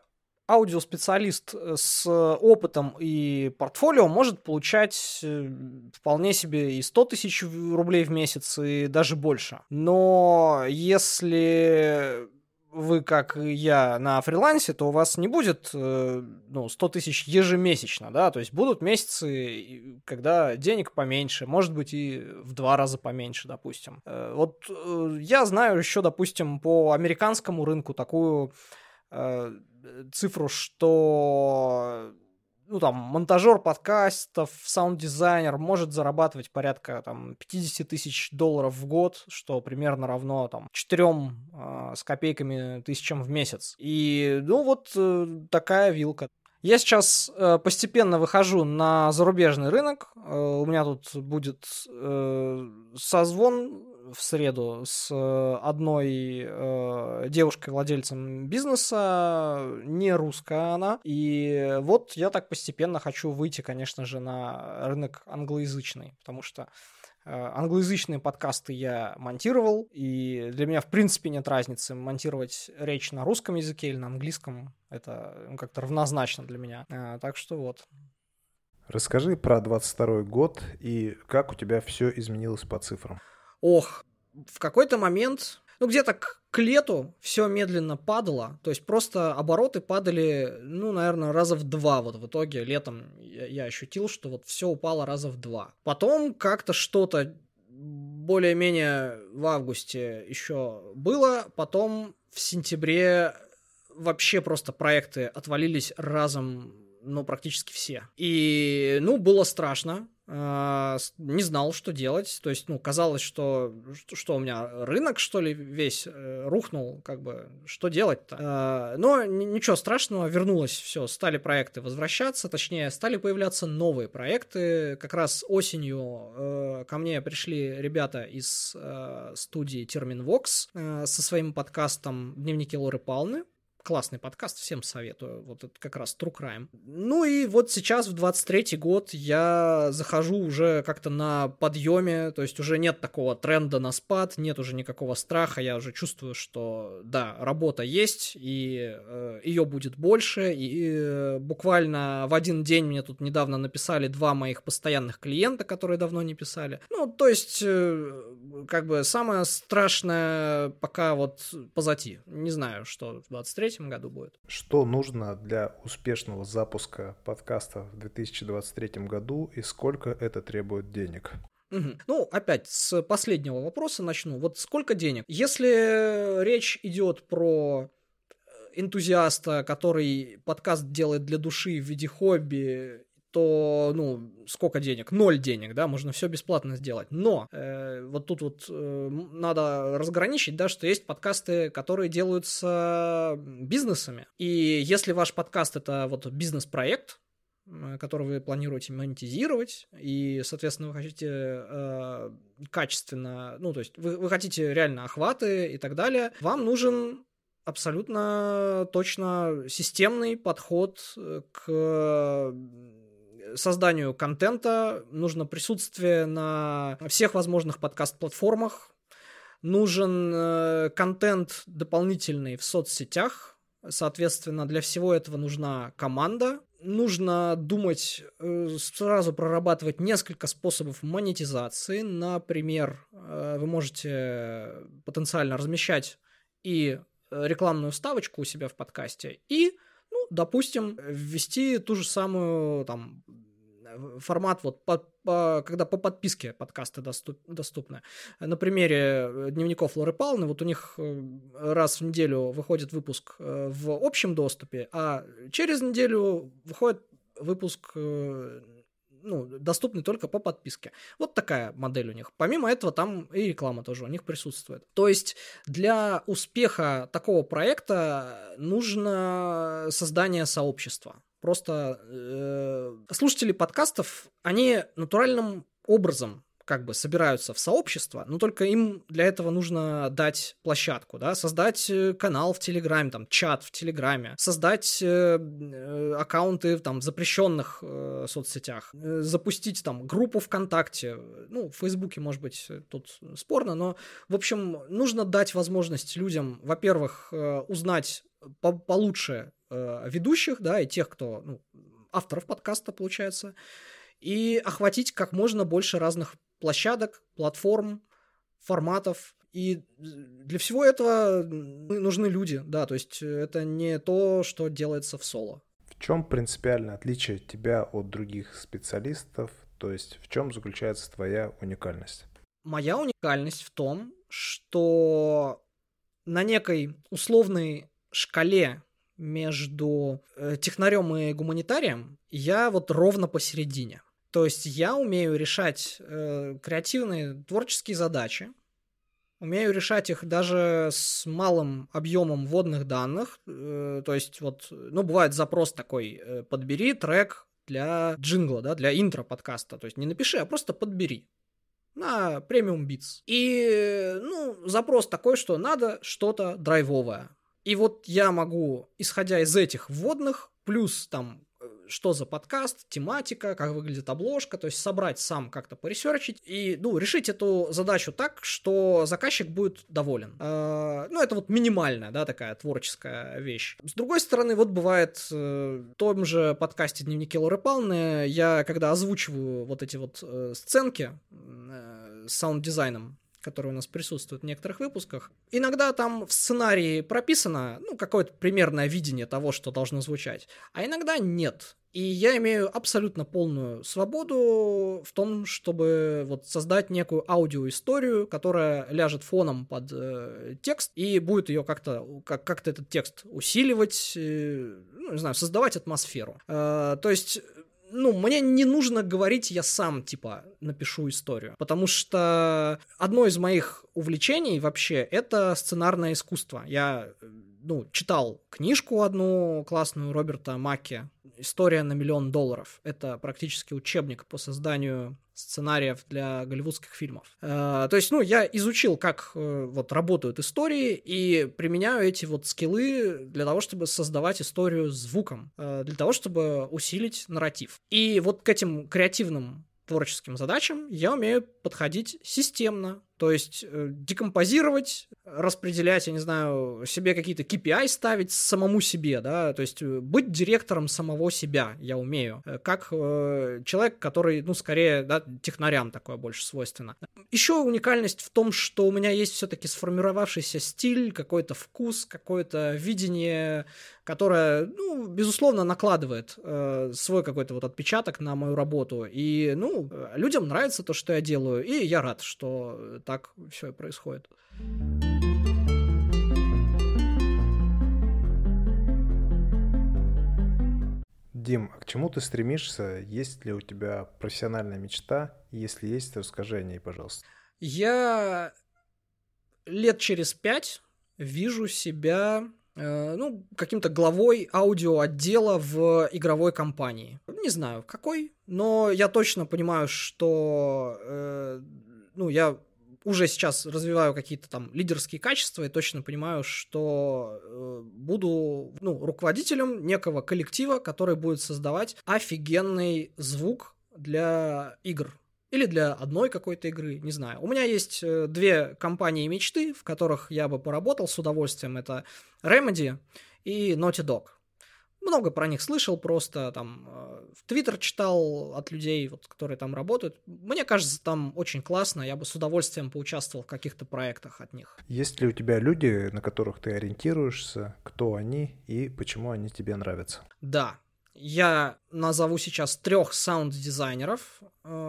аудиоспециалист с опытом и портфолио может получать вполне себе и 100 тысяч рублей в месяц, и даже больше. Но если вы, как и я, на фрилансе, то у вас не будет 100 тысяч ежемесячно, да, то есть будут месяцы, когда денег поменьше, может быть, и в 2 раза поменьше, допустим. Вот я знаю еще, допустим, по американскому рынку такую цифру, что монтажер подкастов, саунд-дизайнер может зарабатывать порядка $50,000 в год, что примерно равно 4 с копейками тысячам в месяц. И, такая вилка. Я сейчас постепенно выхожу на зарубежный рынок. У меня тут будет созвон в среду с одной девушкой-владельцем бизнеса, не русская она, и вот я так постепенно хочу выйти, конечно же, на рынок англоязычный, потому что англоязычные подкасты я монтировал, и для меня, в принципе, нет разницы монтировать речь на русском языке или на английском, это как-то равнозначно для меня, так что вот. Расскажи про 22-й год и как у тебя все изменилось по цифрам. В какой-то момент... ну, где-то к лету все медленно падало, то есть просто обороты падали, ну, наверное, раза в два. Вот в итоге летом я ощутил, что вот все упало раза в два. Потом как-то что-то более-менее в августе еще было, потом в сентябре вообще просто проекты отвалились разом, ну, практически все. И, ну, было страшно. Не знал, что делать. То есть, ну, казалось, что у меня рынок, что ли, весь рухнул, как бы, что делать-то? Но ничего страшного, вернулось все, стали проекты возвращаться, точнее, стали появляться новые проекты. Как раз осенью ко мне пришли ребята из студии Терминвокс со своим подкастом «Дневники Лоры Палны». Классный подкаст, всем советую. Вот это как раз True Crime. Ну и вот сейчас, в 23-й год, я захожу уже как-то на подъеме, то есть уже нет такого тренда на спад, нет уже никакого страха, я уже чувствую, что да, работа есть, и ее будет больше, и буквально в один день мне тут недавно написали два моих постоянных клиента, которые давно не писали. Ну, то есть, как бы самое страшное пока вот позади. Не знаю, что в 23-й году будет. Что нужно для успешного запуска подкаста в 2023 году и сколько это требует денег? Ну, опять с последнего вопроса начну. Вот сколько денег? Если речь идет про энтузиаста, который подкаст делает для души в виде хобби, то, ну, сколько денег? 0 денег, да, можно все бесплатно сделать. Но вот тут вот надо разграничить, да, что есть подкасты, которые делаются бизнесами. И если ваш подкаст — это вот бизнес-проект, который вы планируете монетизировать, и, соответственно, вы хотите качественно, ну, то есть вы хотите реально охваты и так далее, вам нужен абсолютно точно системный подход к созданию контента, нужно присутствие на всех возможных подкаст-платформах, нужен контент дополнительный в соцсетях, соответственно, для всего этого нужна команда, нужно думать, сразу прорабатывать несколько способов монетизации, например, вы можете потенциально размещать и рекламную вставочку у себя в подкасте и, ну, допустим, ввести ту же самую там формат, вот, когда по подписке подкасты доступны. На примере «Дневников Лоры Палны», вот у них раз в неделю выходит выпуск в общем доступе, а через неделю выходит выпуск, ну, доступны только по подписке. Вот такая модель у них. Помимо этого, там и реклама тоже у них присутствует. То есть для успеха такого проекта нужно создание сообщества. Просто слушатели подкастов, они натуральным образом как бы собираются в сообщество, но только им для этого нужно дать площадку, да, создать канал в Телеграме, там, чат в Телеграме, создать аккаунты там, в запрещенных соцсетях, запустить там группу ВКонтакте, ну, в Фейсбуке, может быть, тут спорно, но, в общем, нужно дать возможность людям, во-первых, узнать получше ведущих, да, и тех, кто, ну, авторов подкаста, получается, и охватить как можно больше разных площадок, платформ, форматов. И для всего этого нужны люди, да, то есть это не то, что делается в соло. В чем принципиальное отличие тебя от других специалистов, то есть в чем заключается твоя уникальность? Моя уникальность в том, что на некой условной шкале между технарем и гуманитарием я вот ровно посередине. То есть я умею решать креативные, творческие задачи, умею решать их даже с малым объемом вводных данных, то есть вот, ну, бывает запрос такой, подбери трек для джингла, да, для интро подкаста, то есть не напиши, а просто подбери на премиум битс. И, ну, запрос такой, что надо что-то драйвовое. И вот я могу, исходя из этих вводных, плюс там что за подкаст, тематика, как выглядит обложка, то есть собрать сам как-то поресерчить и, ну, решить эту задачу так, что заказчик будет доволен. Ну, это вот минимальная, да, такая творческая вещь. С другой стороны, вот бывает в том же подкасте «Дневники Лоры Палны», я когда озвучиваю вот эти вот сценки с саунд-дизайном, который у нас присутствует в некоторых выпусках. Иногда там в сценарии прописано, ну, какое-то примерное видение того, что должно звучать, а иногда нет. И я имею абсолютно полную свободу в том, чтобы вот создать некую аудиоисторию, которая ляжет фоном под текст и будет ее как-то этот текст усиливать, ну, не знаю, создавать атмосферу. То есть... Ну, мне не нужно говорить, я сам, типа, напишу историю, потому что одно из моих увлечений вообще — это сценарное искусство. Я, читал книжку одну классную Роберта Маки «История на $1 000 000». Это практически учебник по созданию сценариев для голливудских фильмов. То есть, я изучил, как вот работают истории, и применяю эти вот скиллы для того, чтобы создавать историю звуком, для того, чтобы усилить нарратив. И вот к этим креативным творческим задачам я умею подходить системно, то есть декомпозировать, распределять, я не знаю, себе какие-то KPI ставить самому себе, да, то есть быть директором самого себя я умею, как человек, который, скорее, да, технарям такое больше свойственно. Еще уникальность в том, что у меня есть все-таки сформировавшийся стиль, какой-то вкус, какое-то видение, которое, безусловно, накладывает свой какой-то вот отпечаток на мою работу, и, людям нравится то, что я делаю, и я рад, что так все и происходит. Дим, а к чему ты стремишься? Есть ли у тебя профессиональная мечта? Если есть, расскажи о ней, пожалуйста. Я лет через 5 вижу себя... каким-то главой аудиоотдела в игровой компании. Не знаю, какой, но я точно понимаю, что я уже сейчас развиваю какие-то там лидерские качества и точно понимаю, что буду руководителем некого коллектива, который будет создавать офигенный звук для игр. Или для одной какой-то игры, не знаю. У меня есть 2 компании мечты, в которых я бы поработал с удовольствием. Это Remedy и Naughty Dog. Много про них слышал, просто там в Твиттер читал от людей, вот, которые там работают. Мне кажется, там очень классно, я бы с удовольствием поучаствовал в каких-то проектах от них. Есть ли у тебя люди, на которых ты ориентируешься, кто они и почему они тебе нравятся? Да. Я назову сейчас 3 саунд-дизайнеров,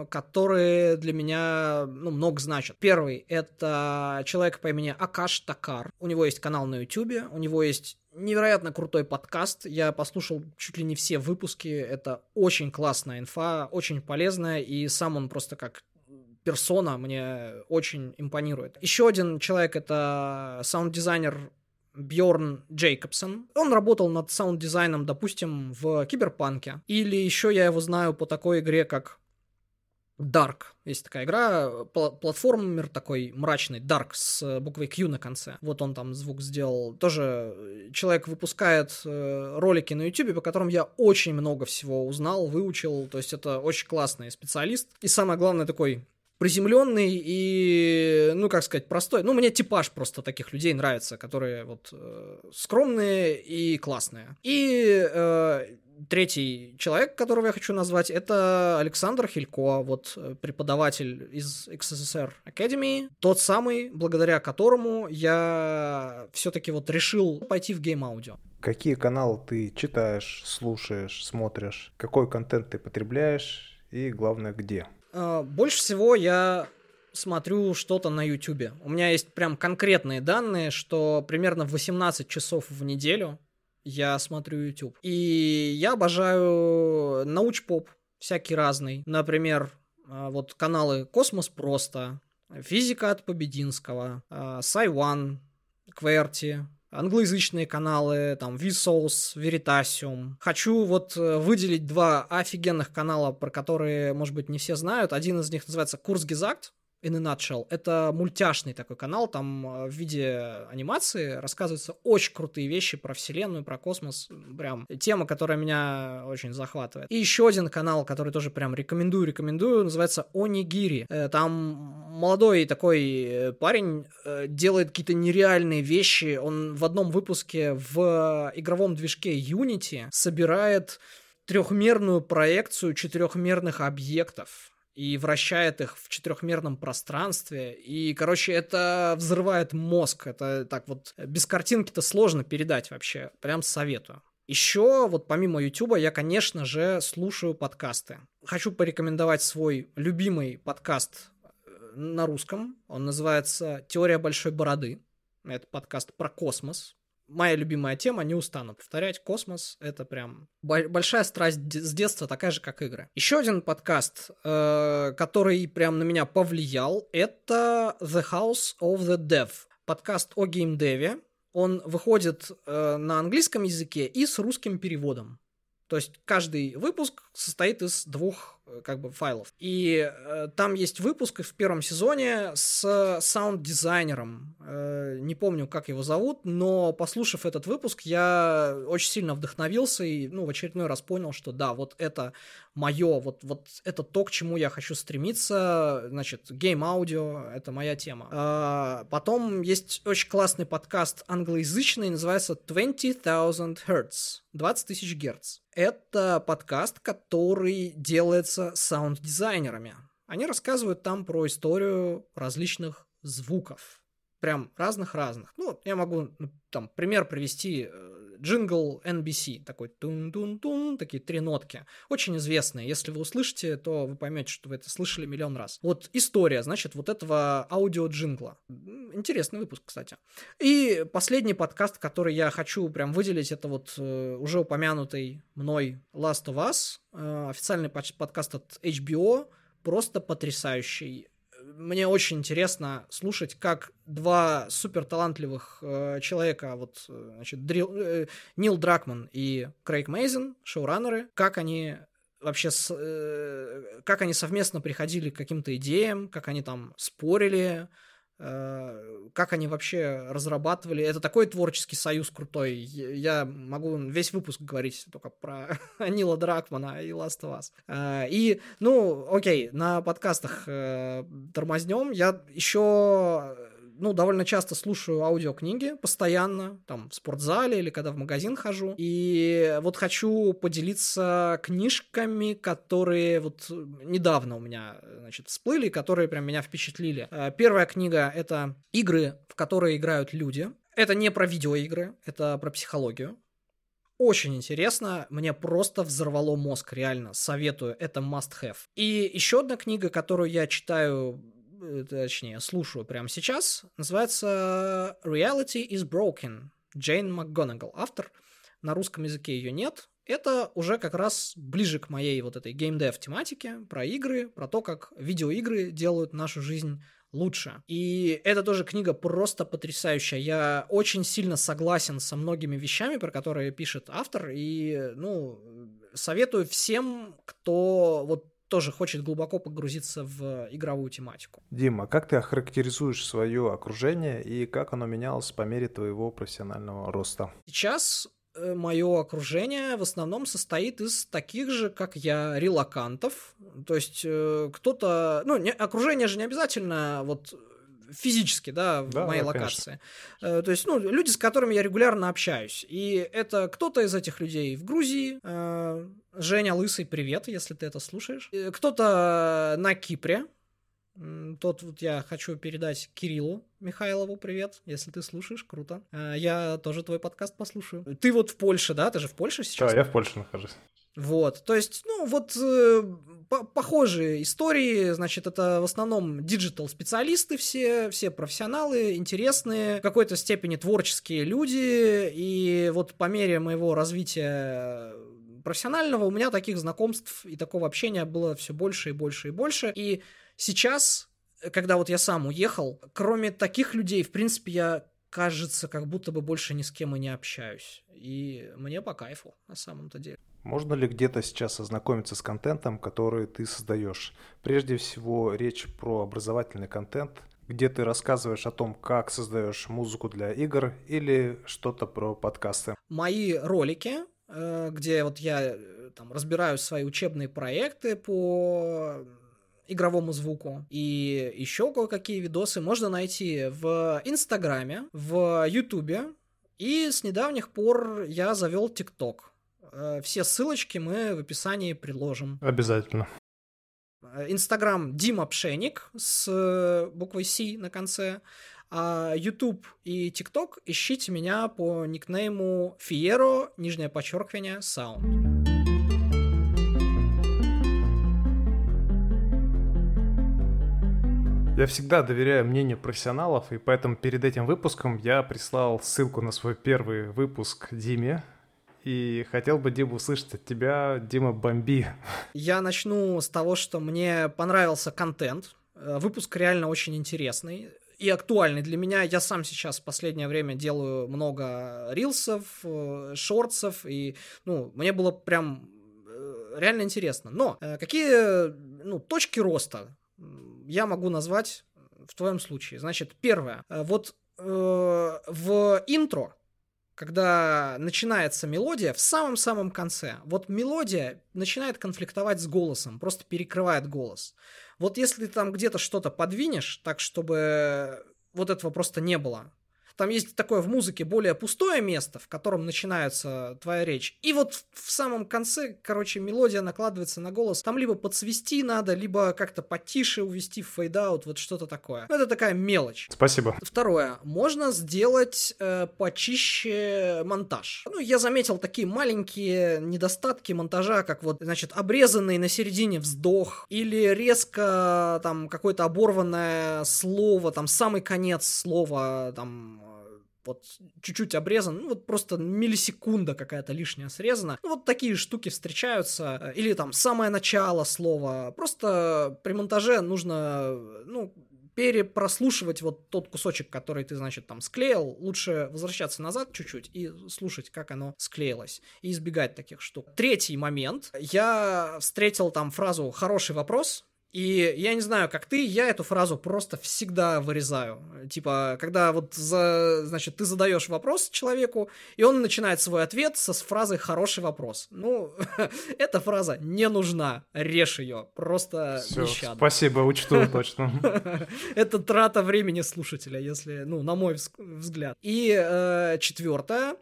которые для меня много значат. Первый — это человек по имени Акаш Такар. У него есть канал на YouTube, у него есть невероятно крутой подкаст. Я послушал чуть ли не все выпуски. Это очень классная инфа, очень полезная, и сам он просто как... персона мне очень импонирует. Еще один человек — это саунд-дизайнер Бьорн Джейкобсон. Он работал над саунд-дизайном, допустим, в Киберпанке. Или еще я его знаю по такой игре, как Dark. Есть такая игра, платформер такой мрачный, Dark с буквой Q на конце. Вот он там звук сделал. Тоже человек выпускает ролики на YouTube, по которым я очень много всего узнал, выучил. То есть это очень классный специалист. И самое главное, такой... приземленный и, простой. Мне типаж просто таких людей нравится, которые вот скромные и классные. И третий человек, которого я хочу назвать, это Александр Хилько, вот преподаватель из XSSR Academy, тот самый, благодаря которому я все-таки вот решил пойти в Game Audio. Какие каналы ты читаешь, слушаешь, смотришь? Какой контент ты потребляешь? И главное, где? Больше всего я смотрю что-то на YouTube. У меня есть прям конкретные данные, что примерно 18 часов в неделю я смотрю YouTube. И я обожаю научпоп всякий разный. Например, вот каналы «Космос просто», «Физика от Побединского», «Сайван», «Кверти». Англоязычные каналы, там, Vsauce, Veritasium. Хочу вот выделить 2 офигенных канала, про которые, может быть, не все знают. Один из них называется «Kurzgesagt» in a nutshell. Это мультяшный такой канал, там в виде анимации рассказываются очень крутые вещи про вселенную, про космос. Прям тема, которая меня очень захватывает. И еще один канал, который тоже прям рекомендую, называется «Онигири». Там молодой такой парень делает какие-то нереальные вещи. Он в одном выпуске в игровом движке Unity собирает трехмерную проекцию 4-мерных объектов. и вращает их в четырехмерном пространстве. И, короче, это взрывает мозг. Это так вот без картинки-то сложно передать вообще. Прям советую. Еще вот помимо YouTube я, конечно же, слушаю подкасты. Хочу порекомендовать свой любимый подкаст на русском. Он называется «Теория большой бороды». Это подкаст про космос. Моя любимая тема, не устану повторять, космос — это прям большая страсть с детства, такая же, как игры. Еще один подкаст, который прям на меня повлиял, это The House of the Dev. Подкаст о геймдеве. Он выходит на английском языке и с русским переводом. То есть каждый выпуск состоит из двух как бы файлов. И там есть выпуск в первом сезоне с саунд-дизайнером. Не помню, как его зовут, но послушав этот выпуск, я очень сильно вдохновился и в очередной раз понял, что да, вот это мое, вот это то, к чему я хочу стремиться. Значит, Game Audio — это моя тема. Потом есть очень классный подкаст англоязычный, называется 20,000 Hertz. 20 тысяч герц. Это подкаст, который делается саунд-дизайнерами. Они рассказывают там про историю различных звуков. Прям разных-разных. Я могу там пример привести. Джингл NBC. Такой тун-тун-тун, такие три нотки. Очень известные. Если вы услышите, то вы поймете, что вы это слышали миллион раз. Вот история, значит, вот этого аудио-джингла. Интересный выпуск, кстати. И последний подкаст, который я хочу прям выделить, это вот уже упомянутый мной Last of Us. Официальный подкаст от HBO. Просто потрясающий. Мне очень интересно слушать, как два суперталантливых человека, Нил Дракманн и Крейг Мейзен, шоураннеры, как они вообще, как они совместно приходили к каким-то идеям, как они там спорили, как они вообще разрабатывали. Это такой творческий союз крутой. Я могу весь выпуск говорить только про Нила Дракманна и Last of Us. И, окей, на подкастах тормознем. Я еще, довольно часто слушаю аудиокниги постоянно, там, в спортзале или когда в магазин хожу. И вот хочу поделиться книжками, которые вот недавно у меня, всплыли, которые прям меня впечатлили. Первая книга — это «Игры, в которые играют люди». Это не про видеоигры, это про психологию. Очень интересно, мне просто взорвало мозг, реально, советую, это must-have. И еще одна книга, которую я слушаю прямо сейчас, называется «Reality is Broken», Джейн МакГонагал, автор. На русском языке ее нет. Это уже как раз ближе к моей вот этой геймдев-тематике, про игры, про то, как видеоигры делают нашу жизнь лучше. И это тоже книга просто потрясающая. Я очень сильно согласен со многими вещами, про которые пишет автор, и, советую всем, кто тоже хочет глубоко погрузиться в игровую тематику. Дим, а как ты охарактеризуешь свое окружение и как оно менялось по мере твоего профессионального роста? Сейчас мое окружение в основном состоит из таких же, как я, релокантов. То есть кто-то... окружение же не обязательно физически, в моей локации. Конечно. То есть, люди, с которыми я регулярно общаюсь. И это кто-то из этих людей в Грузии. Женя Лысый, привет, если ты это слушаешь. Кто-то на Кипре. Тот я хочу передать Кириллу Михайлову привет, если ты слушаешь, круто. Я тоже твой подкаст послушаю. Ты в Польше, да? Ты же в Польше сейчас? Да, я в Польше нахожусь. То есть, похожие истории, это в основном диджитал-специалисты все профессионалы, интересные, в какой-то степени творческие люди, и по мере моего развития профессионального у меня таких знакомств и такого общения было все больше и больше и больше, и сейчас, когда я сам уехал, кроме таких людей, в принципе, я, кажется, как будто бы больше ни с кем и не общаюсь, и мне по кайфу на самом-то деле. Можно ли где-то сейчас ознакомиться с контентом, который ты создаешь? Прежде всего, речь про образовательный контент, где ты рассказываешь о том, как создаешь музыку для игр или что-то про подкасты. Мои ролики, где я там разбираю свои учебные проекты по игровому звуку и еще кое-какие видосы, можно найти в Инстаграме, в Ютубе, и с недавних пор я завел ТикТок. Все ссылочки мы в описании приложим. Обязательно. Инстаграм Дима Пшеник с буквой C на конце. А YouTube и ТикТок ищите меня по никнейму Fiero, _ Sound. Я всегда доверяю мнению профессионалов, и поэтому перед этим выпуском я прислал ссылку на свой первый выпуск Диме. И хотел бы, Дима, услышать от тебя. Дима, бомби. Я начну с того, что мне понравился контент. Выпуск реально очень интересный и актуальный для меня. Я сам сейчас в последнее время делаю много рилсов, шортсов, и мне было прям реально интересно. Но какие точки роста я могу назвать в твоем случае? Значит, первое. Вот в интро, когда начинается мелодия, в самом-самом конце, вот мелодия начинает конфликтовать с голосом, просто перекрывает голос. Вот если ты там где-то что-то подвинешь, так, чтобы вот этого просто не было. Там есть такое в музыке более пустое место, в котором начинается твоя речь. И вот в самом конце, мелодия накладывается на голос. Там либо подсвести надо, либо как-то потише увести в фейдаут, вот что-то такое. Это такая мелочь. Спасибо. Второе. Можно сделать почище монтаж. Я заметил такие маленькие недостатки монтажа, как обрезанный на середине вздох, или резко там какое-то оборванное слово, там самый конец слова, там... вот чуть-чуть обрезан, просто миллисекунда какая-то лишняя срезана. Вот такие штуки встречаются. Или там самое начало слова. Просто при монтаже нужно, перепрослушивать вот тот кусочек, который ты, там склеил. Лучше возвращаться назад чуть-чуть и слушать, как оно склеилось. И избегать таких штук. Третий момент. Я встретил там фразу «хороший вопрос». И я не знаю, как ты, я эту фразу просто всегда вырезаю. Типа, когда ты задаешь вопрос человеку, и он начинает свой ответ с фразы «хороший вопрос». Эта фраза не нужна, режь ее, просто нещадно. Спасибо, учту точно. Это трата времени слушателя, если, на мой взгляд. И четвертое,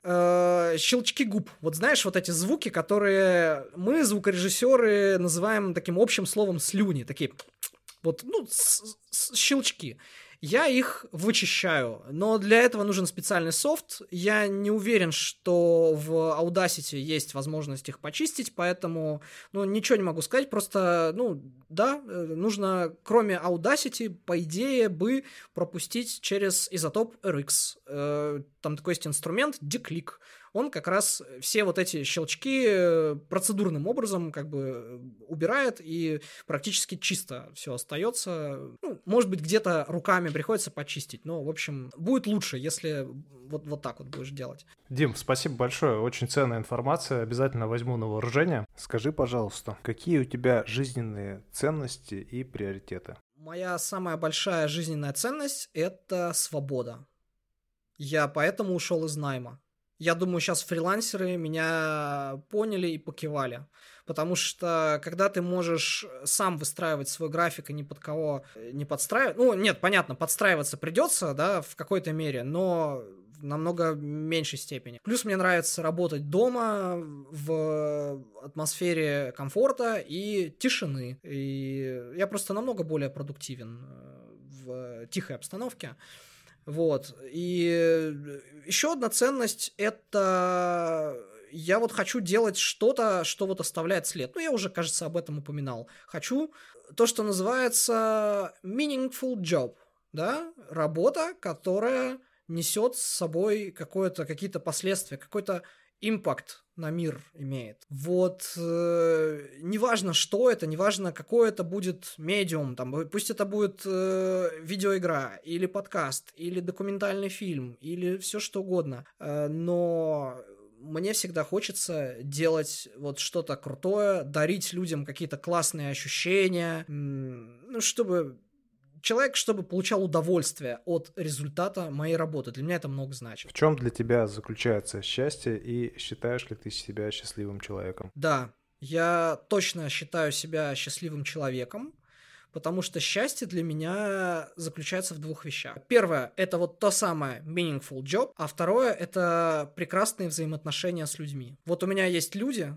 щелчки губ. Вот знаешь, вот эти звуки, которые мы, звукорежиссеры, называем таким общим словом «слюни», такие вот, щелчки. Я их вычищаю, но для этого нужен специальный софт. Я не уверен, что в Audacity есть возможность их почистить, поэтому, ничего не могу сказать. Просто, нужно, кроме Audacity, по идее, бы пропустить через iZotope RX. Там такой есть инструмент «Деклик». Он как раз все вот эти щелчки процедурным образом убирает, и практически чисто все остается. Может быть, где-то руками приходится почистить, но, в общем, будет лучше, если вот так вот будешь делать. Дим, спасибо большое, очень ценная информация, обязательно возьму на вооружение. Скажи, пожалуйста, какие у тебя жизненные ценности и приоритеты? Моя самая большая жизненная ценность – это свобода. Я поэтому ушел из найма. Я думаю, сейчас фрилансеры меня поняли и покивали. Потому что, когда ты можешь сам выстраивать свой график и ни под кого не подстраивать... Нет, понятно, подстраиваться придется, да, в какой-то мере, но в намного меньшей степени. Плюс мне нравится работать дома в атмосфере комфорта и тишины. И я просто намного более продуктивен в тихой обстановке. Вот, и еще одна ценность — это я хочу делать что-то, что оставляет след. Я уже, кажется, об этом упоминал. Хочу то, что называется meaningful job, да, работа, которая несет с собой какие-то последствия, какой-то импакт на мир имеет. Вот, неважно, что это, неважно, какое это будет медиум, там, пусть это будет видеоигра, или подкаст, или документальный фильм, или все что угодно, но мне всегда хочется делать вот что-то крутое, дарить людям какие-то классные ощущения, чтобы... человек, чтобы получал удовольствие от результата моей работы. Для меня это много значит. В чем для тебя заключается счастье, и считаешь ли ты себя счастливым человеком? Да, я точно считаю себя счастливым человеком, потому что счастье для меня заключается в двух вещах. Первое – это вот то самое meaningful job, а второе – это прекрасные взаимоотношения с людьми. Вот у меня есть люди,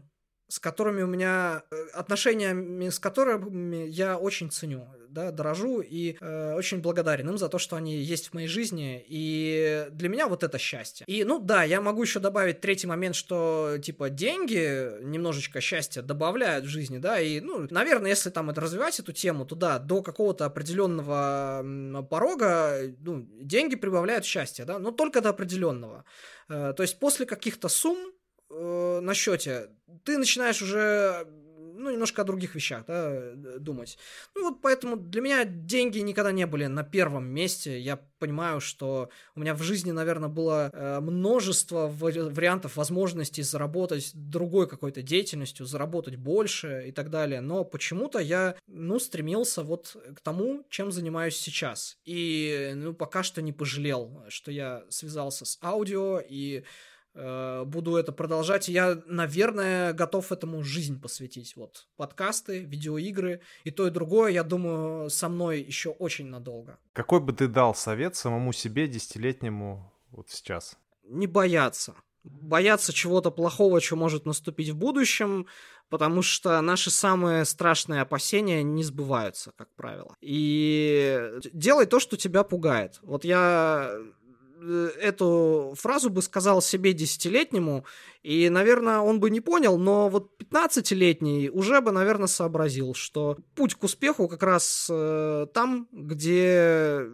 с которыми у меня отношениями, с которыми я очень ценю, да, дорожу и очень благодарен им за то, что они есть в моей жизни, и для меня вот это счастье. И, ну да, я могу еще добавить третий момент, что, типа, деньги немножечко счастья добавляют в жизни, да, и, ну, наверное, если там это развивать, эту тему, то да, до какого-то определенного порога, ну, деньги прибавляют счастье, да, но только до определенного. То есть после каких-то сумм на счете ты начинаешь уже, ну, немножко о других вещах, да, думать. Ну, вот поэтому для меня деньги никогда не были на первом месте. Я понимаю, что у меня в жизни, наверное, было множество вариантов, возможностей заработать другой какой-то деятельностью, заработать больше и так далее. Но почему-то я, ну, стремился вот к тому, чем занимаюсь сейчас. И, ну, пока что не пожалел, что я связался с аудио и буду это продолжать. Я, наверное, готов этому жизнь посвятить. Вот подкасты, видеоигры и то, и другое, я думаю, со мной еще очень надолго. Какой бы ты дал совет самому себе, десятилетнему, вот сейчас? Не бояться. Бояться чего-то плохого, что может наступить в будущем, потому что наши самые страшные опасения не сбываются, как правило. И делай то, что тебя пугает. Вот я эту фразу бы сказал себе десятилетнему, и, наверное, он бы не понял, но вот 15-летний уже бы, наверное, сообразил, что путь к успеху как раз там, где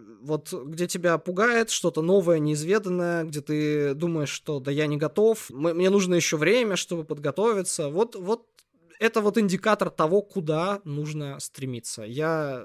тебя пугает что-то новое, неизведанное, где ты думаешь, что да я не готов, мне нужно еще время, чтобы подготовиться. Вот это вот индикатор того, куда нужно стремиться. Я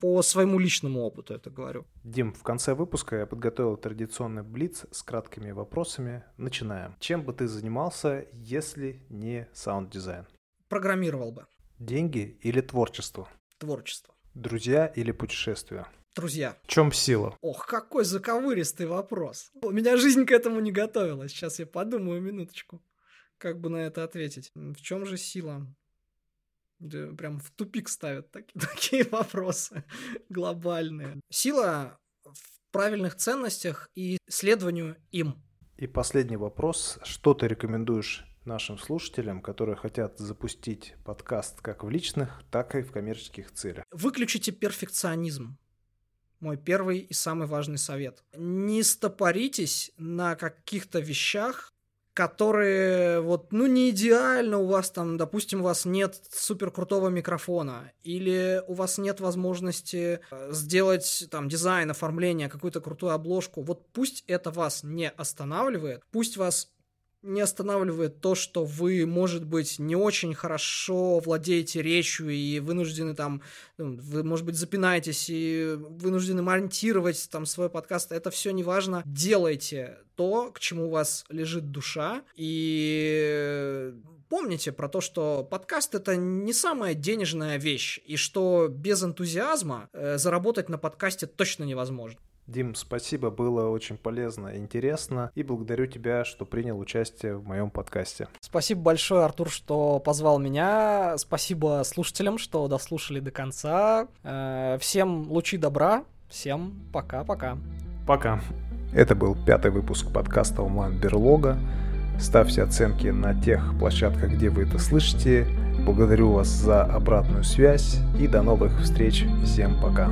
по своему личному опыту это говорю. Дим, в конце выпуска я подготовил традиционный блиц с краткими вопросами. Начинаем. Чем бы ты занимался, если не саунд-дизайн? Программировал бы. Деньги или творчество? Творчество. Друзья или путешествия? Друзья. В чем сила? Ох, какой заковыристый вопрос. У меня жизнь к этому не готовилась. Сейчас я подумаю минуточку. Как бы на это ответить? В чем же сила? Прям в тупик ставят такие вопросы глобальные. Сила в правильных ценностях и следованию им. И последний вопрос. Что ты рекомендуешь нашим слушателям, которые хотят запустить подкаст как в личных, так и в коммерческих целях? Выключите перфекционизм. Мой первый и самый важный совет. Не стопоритесь на каких-то вещах, которые вот, ну, не идеально у вас там, допустим, у вас нет суперкрутого микрофона, или у вас нет возможности сделать там дизайн, оформление, какую-то крутую обложку. Вот пусть это вас не останавливает, пусть вас не останавливает то, что вы, может быть, не очень хорошо владеете речью и вынуждены там, вы, может быть, запинаетесь и вынуждены монтировать там свой подкаст. Это все не важно. Делайте то, к чему у вас лежит душа, и помните про то, что подкаст — это не самая денежная вещь, и что без энтузиазма заработать на подкасте точно невозможно. Дим, спасибо, было очень полезно, интересно, и благодарю тебя, что принял участие в моем подкасте. Спасибо большое, Артур, что позвал меня, спасибо слушателям, что дослушали до конца, всем лучи добра, всем пока-пока. Пока. Это был 5-й выпуск подкаста «Онлайн-берлога». Ставьте оценки на тех площадках, где вы это слышите. Благодарю вас за обратную связь и до новых встреч. Всем пока.